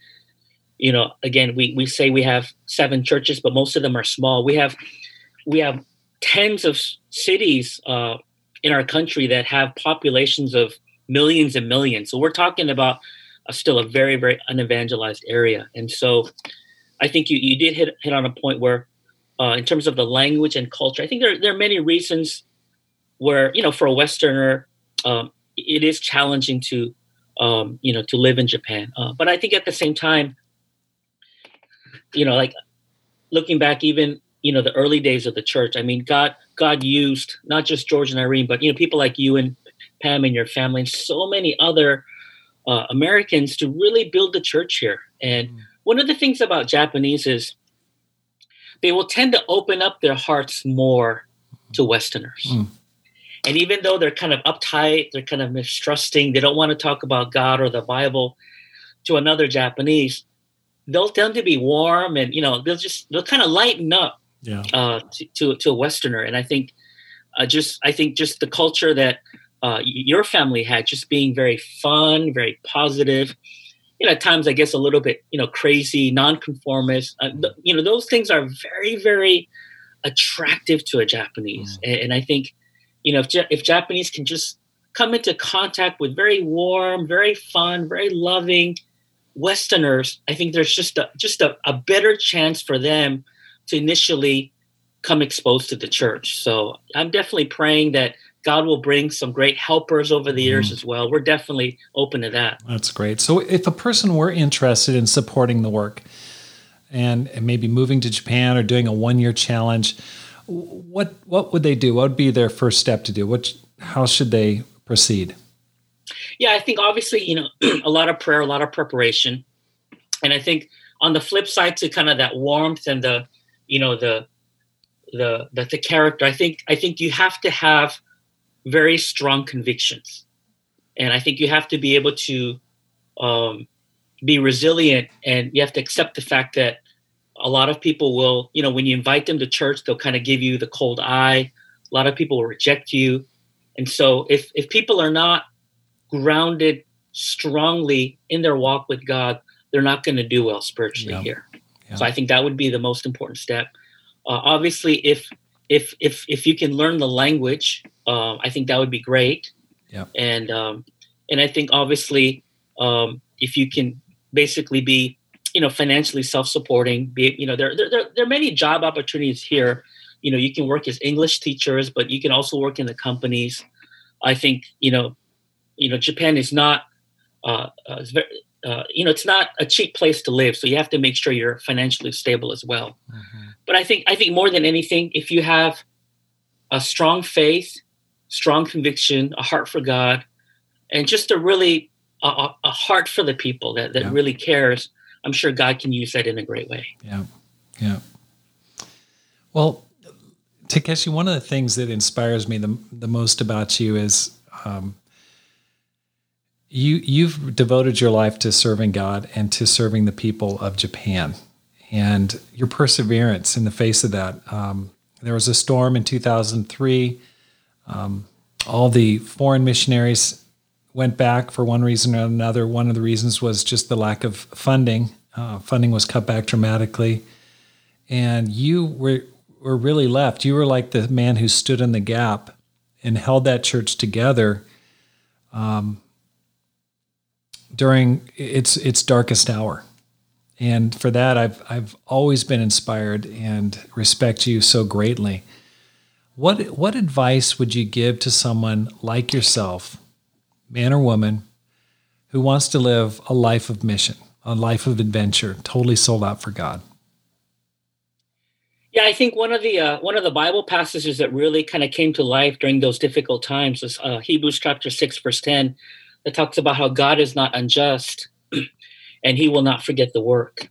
you know, again, we, we say we have seven churches, but most of them are small. We have we have tens of cities uh, in our country that have populations of millions and millions. So we're talking about a, still a very, very unevangelized area. And so I think you, you did hit, hit on a point where uh, in terms of the language and culture, I think there, there are many reasons where, you know, for a Westerner, um, it is challenging to, um, you know, to live in Japan. Uh, but I think at the same time, you know, like looking back, even, you know, the early days of the church, I mean, God, God used not just George and Irene, but, you know, people like you and Pam and your family and so many other uh, Americans to really build the church here. And mm. one of the things about Japanese is they will tend to open up their hearts more to Westerners. Mm. And even though they're kind of uptight, they're kind of mistrusting, they don't want to talk about God or the Bible to another Japanese, they'll tend to be warm and, you know, they'll just, they'll kind of lighten up yeah. uh, to, to, to a Westerner. And I think uh, just, I think just the culture that uh, your family had, just being very fun, very positive, you know, at times, I guess a little bit, you know, crazy, nonconformist, uh, th- you know, those things are very, very attractive to a Japanese. Mm. And, and I think, you know, if, ja- if Japanese can just come into contact with very warm, very fun, very loving Westerners, I think there's just a, just a, a better chance for them to initially come exposed to the church. So I'm definitely praying that God will bring some great helpers over the years mm. as well. We're definitely open to that. That's great. So if a person were interested in supporting the work and, and maybe moving to Japan or doing a one-year challenge, what what would they do? What would be their first step to do? What how should they proceed? Yeah, I think obviously, you know, a lot of prayer, a lot of preparation. And I think on the flip side to kind of that warmth and the, you know, the, the, the, the character, I think, I think you have to have very strong convictions. And I think you have to be able to um, be resilient, and you have to accept the fact that a lot of people will, you know, when you invite them to church, they'll kind of give you the cold eye. A lot of people will reject you. And so if, if people are not grounded strongly in their walk with God, they're not going to do well spiritually yeah. here. Yeah. So I think that would be the most important step. Uh, obviously, if if if if you can learn the language, uh, I think that would be great. Yeah. And um, and I think obviously um, if you can basically be, you know, financially self-supporting, be, you know, there, there there there are many job opportunities here. You know, you can work as English teachers, but you can also work in the companies. I think you know, you know, Japan is not uh, uh, it's very. Uh, you know, it's not a cheap place to live, so you have to make sure you're financially stable as well. Mm-hmm. But I think I think more than anything, if you have a strong faith, strong conviction, a heart for God, and just a really a, a heart for the people that, that yeah. really cares, I'm sure God can use that in a great way. Yeah, yeah. Well, Takeshi, one of the things that inspires me the, the most about you is um, You, you've devoted your life to serving God and to serving the people of Japan, and your perseverance in the face of that. Um, there was a storm in two thousand three. Um, all the foreign missionaries went back for one reason or another. One of the reasons was just the lack of funding. Uh, funding was cut back dramatically, and you were, were really left. You were like the man who stood in the gap and held that church together Um during its its darkest hour. And for that, I've I've always been inspired and respect you so greatly. What what advice would you give to someone like yourself, man or woman, who wants to live a life of mission, a life of adventure, totally sold out for God? Yeah, I think one of the uh, one of the Bible passages that really kind of came to life during those difficult times was uh, Hebrews chapter six, verse ten. That talks about how God is not unjust and he will not forget the work.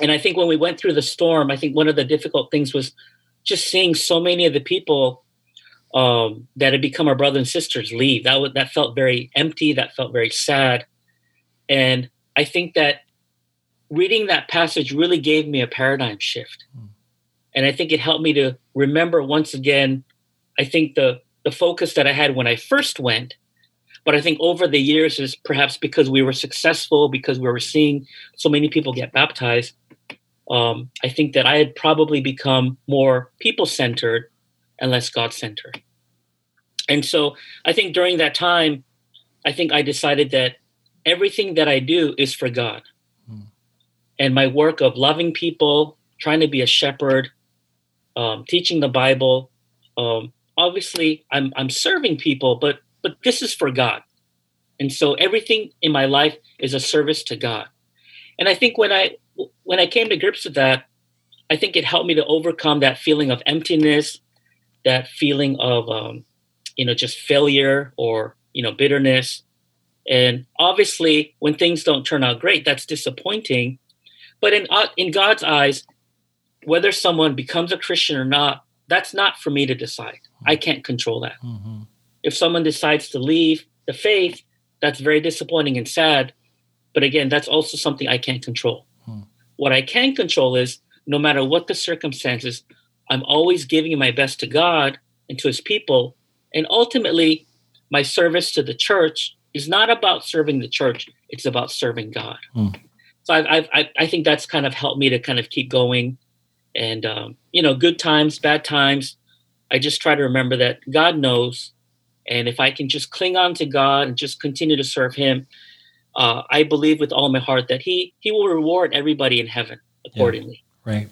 And I think when we went through the storm, I think one of the difficult things was just seeing so many of the people um, that had become our brothers and sisters leave. That, that felt very empty. That felt very sad. And I think that reading that passage really gave me a paradigm shift. And I think it helped me to remember once again, I think the, the focus that I had when I first went. But I think over the years is perhaps because we were successful, because we were seeing so many people get baptized. Um, I think that I had probably become more people-centered and less God-centered. And so I think during that time, I think I decided that everything that I do is for God. Mm. And my work of loving people, trying to be a shepherd, um, teaching the Bible. Um, obviously, I'm, I'm serving people, but But this is for God. And so everything in my life is a service to God. And I think when I when I came to grips with that, I think it helped me to overcome that feeling of emptiness, that feeling of, um, you know, just failure or, you know, bitterness. And obviously, when things don't turn out great, that's disappointing. But in uh, in God's eyes, whether someone becomes a Christian or not, that's not for me to decide. I can't control that. Mm-hmm. If someone decides to leave the faith, that's very disappointing and sad. But again, that's also something I can't control. Hmm. What I can control is no matter what the circumstances, I'm always giving my best to God and to his people. And ultimately, my service to the church is not about serving the church. It's about serving God. Hmm. So I've, I've, I've, I think that's kind of helped me to kind of keep going. And, um, you know, good times, bad times, I just try to remember that God knows. And if I can just cling on to God and just continue to serve him, uh, I believe with all my heart that he he will reward everybody in heaven accordingly. Yeah, right.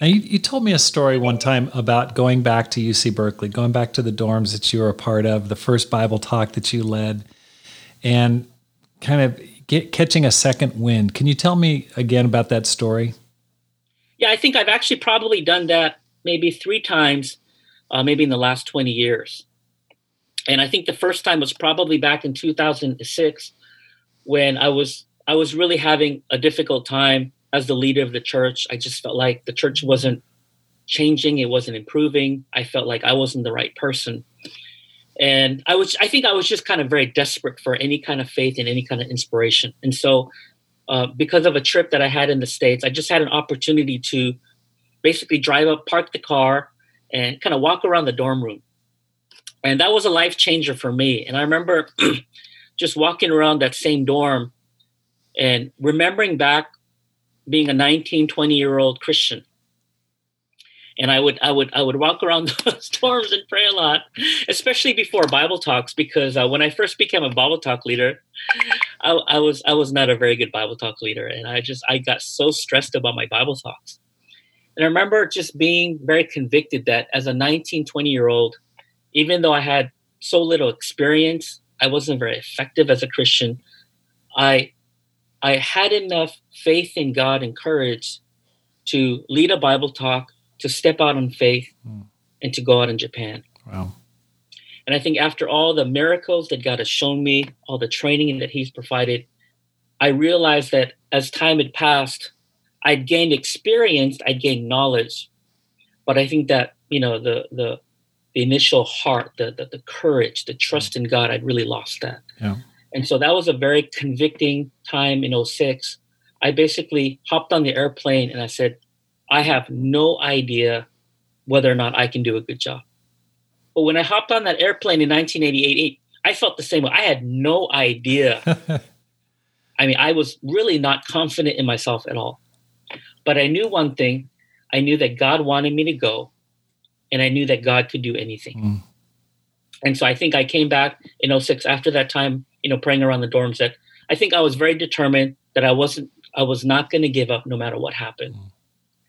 Now, you, you told me a story one time about going back to U C Berkeley, going back to the dorms that you were a part of, the first Bible talk that you led, and kind of get, catching a second wind. Can you tell me again about that story? Yeah, I think I've actually probably done that maybe three times, uh, maybe in the last twenty years. And I think the first time was probably back in two thousand six when I was I was really having a difficult time as the leader of the church. I just felt like the church wasn't changing. It wasn't improving. I felt like I wasn't the right person. And I was, I think I was just kind of very desperate for any kind of faith and any kind of inspiration. And so uh, because of a trip that I had in the States, I just had an opportunity to basically drive up, park the car, and kind of walk around the dorm room. And that was a life changer for me. And I remember just walking around that same dorm and remembering back being a nineteen, twenty-year-old Christian. And I would, I would, I would walk around those dorms and pray a lot, especially before Bible talks, because uh, when I first became a Bible talk leader, I, I was, I was not a very good Bible talk leader, and I just, I got so stressed about my Bible talks. And I remember just being very convicted that as a nineteen, twenty-year-old, even though I had so little experience, I wasn't very effective as a Christian. I, I had enough faith in God and courage to lead a Bible talk, to step out in faith, mm. and to go out in Japan. Wow. And I think after all the miracles that God has shown me, all the training that he's provided, I realized that as time had passed, I'd gained experience, I'd gained knowledge. But I think that, you know, the the, the initial heart, the, the the courage, the trust in God, I'd really lost that. Yeah. And so that was a very convicting time in oh six. I basically hopped on the airplane and I said, I have no idea whether or not I can do a good job. But when I hopped on that airplane in nineteen eighty-eight, I felt the same way. I had no idea. I mean, I was really not confident in myself at all. But I knew one thing. I knew that God wanted me to go, and I knew that God could do anything. Mm. And so I think I came back in oh six after that time, you know, praying around the dorms, that I think I was very determined that I wasn't, I was not going to give up no matter what happened. Mm.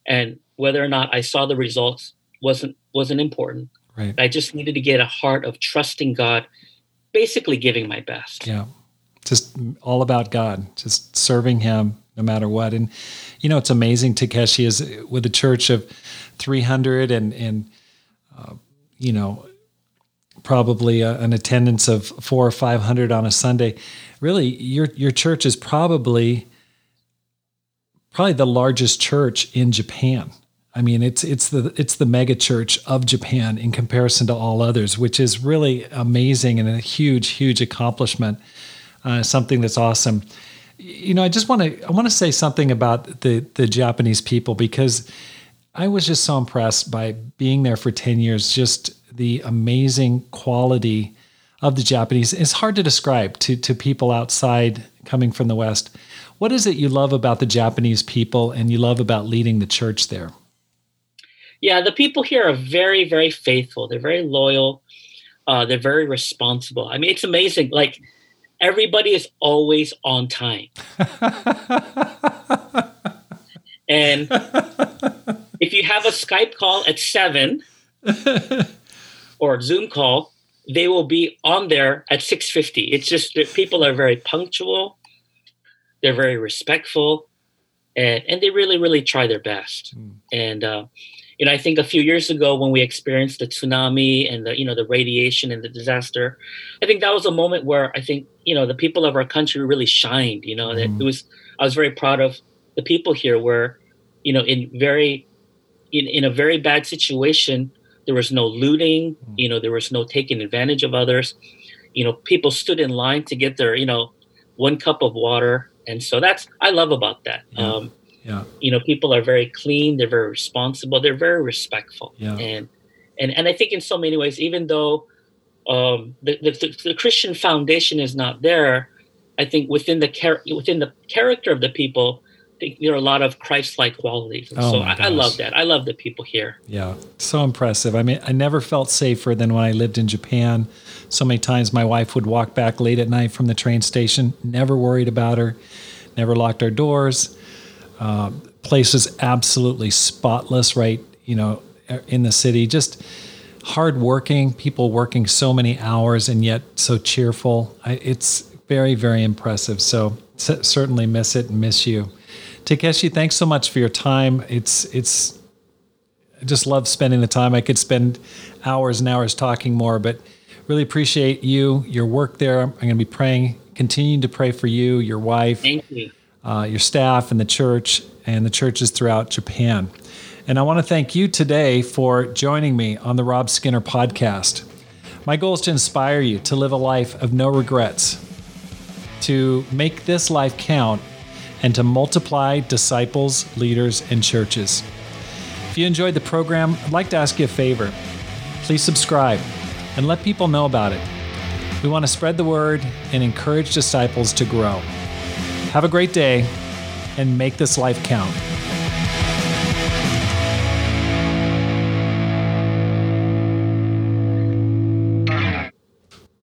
And whether or not I saw the results wasn't wasn't important. Right. I just needed to get a heart of trusting God, basically giving my best. Yeah, just all about God, just serving Him no matter what. And, you know, it's amazing, Takeshi, is with a church of three hundred and, and uh, you know, probably a, an attendance of four or five hundred on a Sunday. Really, your your church is probably... probably the largest church in Japan. I mean, it's it's the it's the mega church of Japan in comparison to all others, which is really amazing and a huge, huge accomplishment. Uh, something that's awesome. You know, I just want to I want to say something about the the Japanese people, because I was just so impressed by being there for ten years. Just the amazing quality of the Japanese. It's hard to describe to to people outside coming from the West. What is it you love about the Japanese people and you love about leading the church there? Yeah, the people here are very, very faithful. They're very loyal. Uh, they're very responsible. I mean, it's amazing. Like, everybody is always on time. And if you have a Skype call at seven or a Zoom call, they will be on there at six fifty. It's just that people are very punctual. They're very respectful, and, and they really, really try their best. Mm. And, uh, you know, I think a few years ago when we experienced the tsunami and the, you know, the radiation and the disaster, I think that was a moment where I think, you know, the people of our country really shined, you know, mm. and it was, I was very proud of the people here where, you know, in very, in, in a very bad situation, there was no looting, mm. you know, there was no taking advantage of others. You know, people stood in line to get their, you know, one cup of water. And so that's, I love about that. Yeah. Um, yeah. You know, people are very clean. They're very responsible. They're very respectful. Yeah. And, and, and I think in so many ways, even though um, the, the, the Christian foundation is not there, I think within the char- within the character of the people, there are a lot of Christ-like qualities. And oh so I, I love that. I love the people here. Yeah. So impressive. I mean, I never felt safer than when I lived in Japan. So many times my wife would walk back late at night from the train station, never worried about her, never locked our doors. Uh, place was absolutely spotless, right? You know, in the city, just hardworking, people working so many hours and yet so cheerful. I, it's very, very impressive. So c- certainly miss it and miss you. Takeshi, thanks so much for your time. It's it's. I just love spending the time. I could spend hours and hours talking more, but really appreciate you, your work there. I'm going to be praying continuing to pray for you, your wife, Thank you. uh, your staff, and the church, and the churches throughout Japan. And I want to thank you today for joining me on the Rob Skinner Podcast. My goal is to inspire you to live a life of no regrets, to make this life count, and to multiply disciples, leaders, and churches. If you enjoyed the program, I'd like to ask you a favor. Please subscribe and let people know about it. We want to spread the word and encourage disciples to grow. Have a great day and make this life count.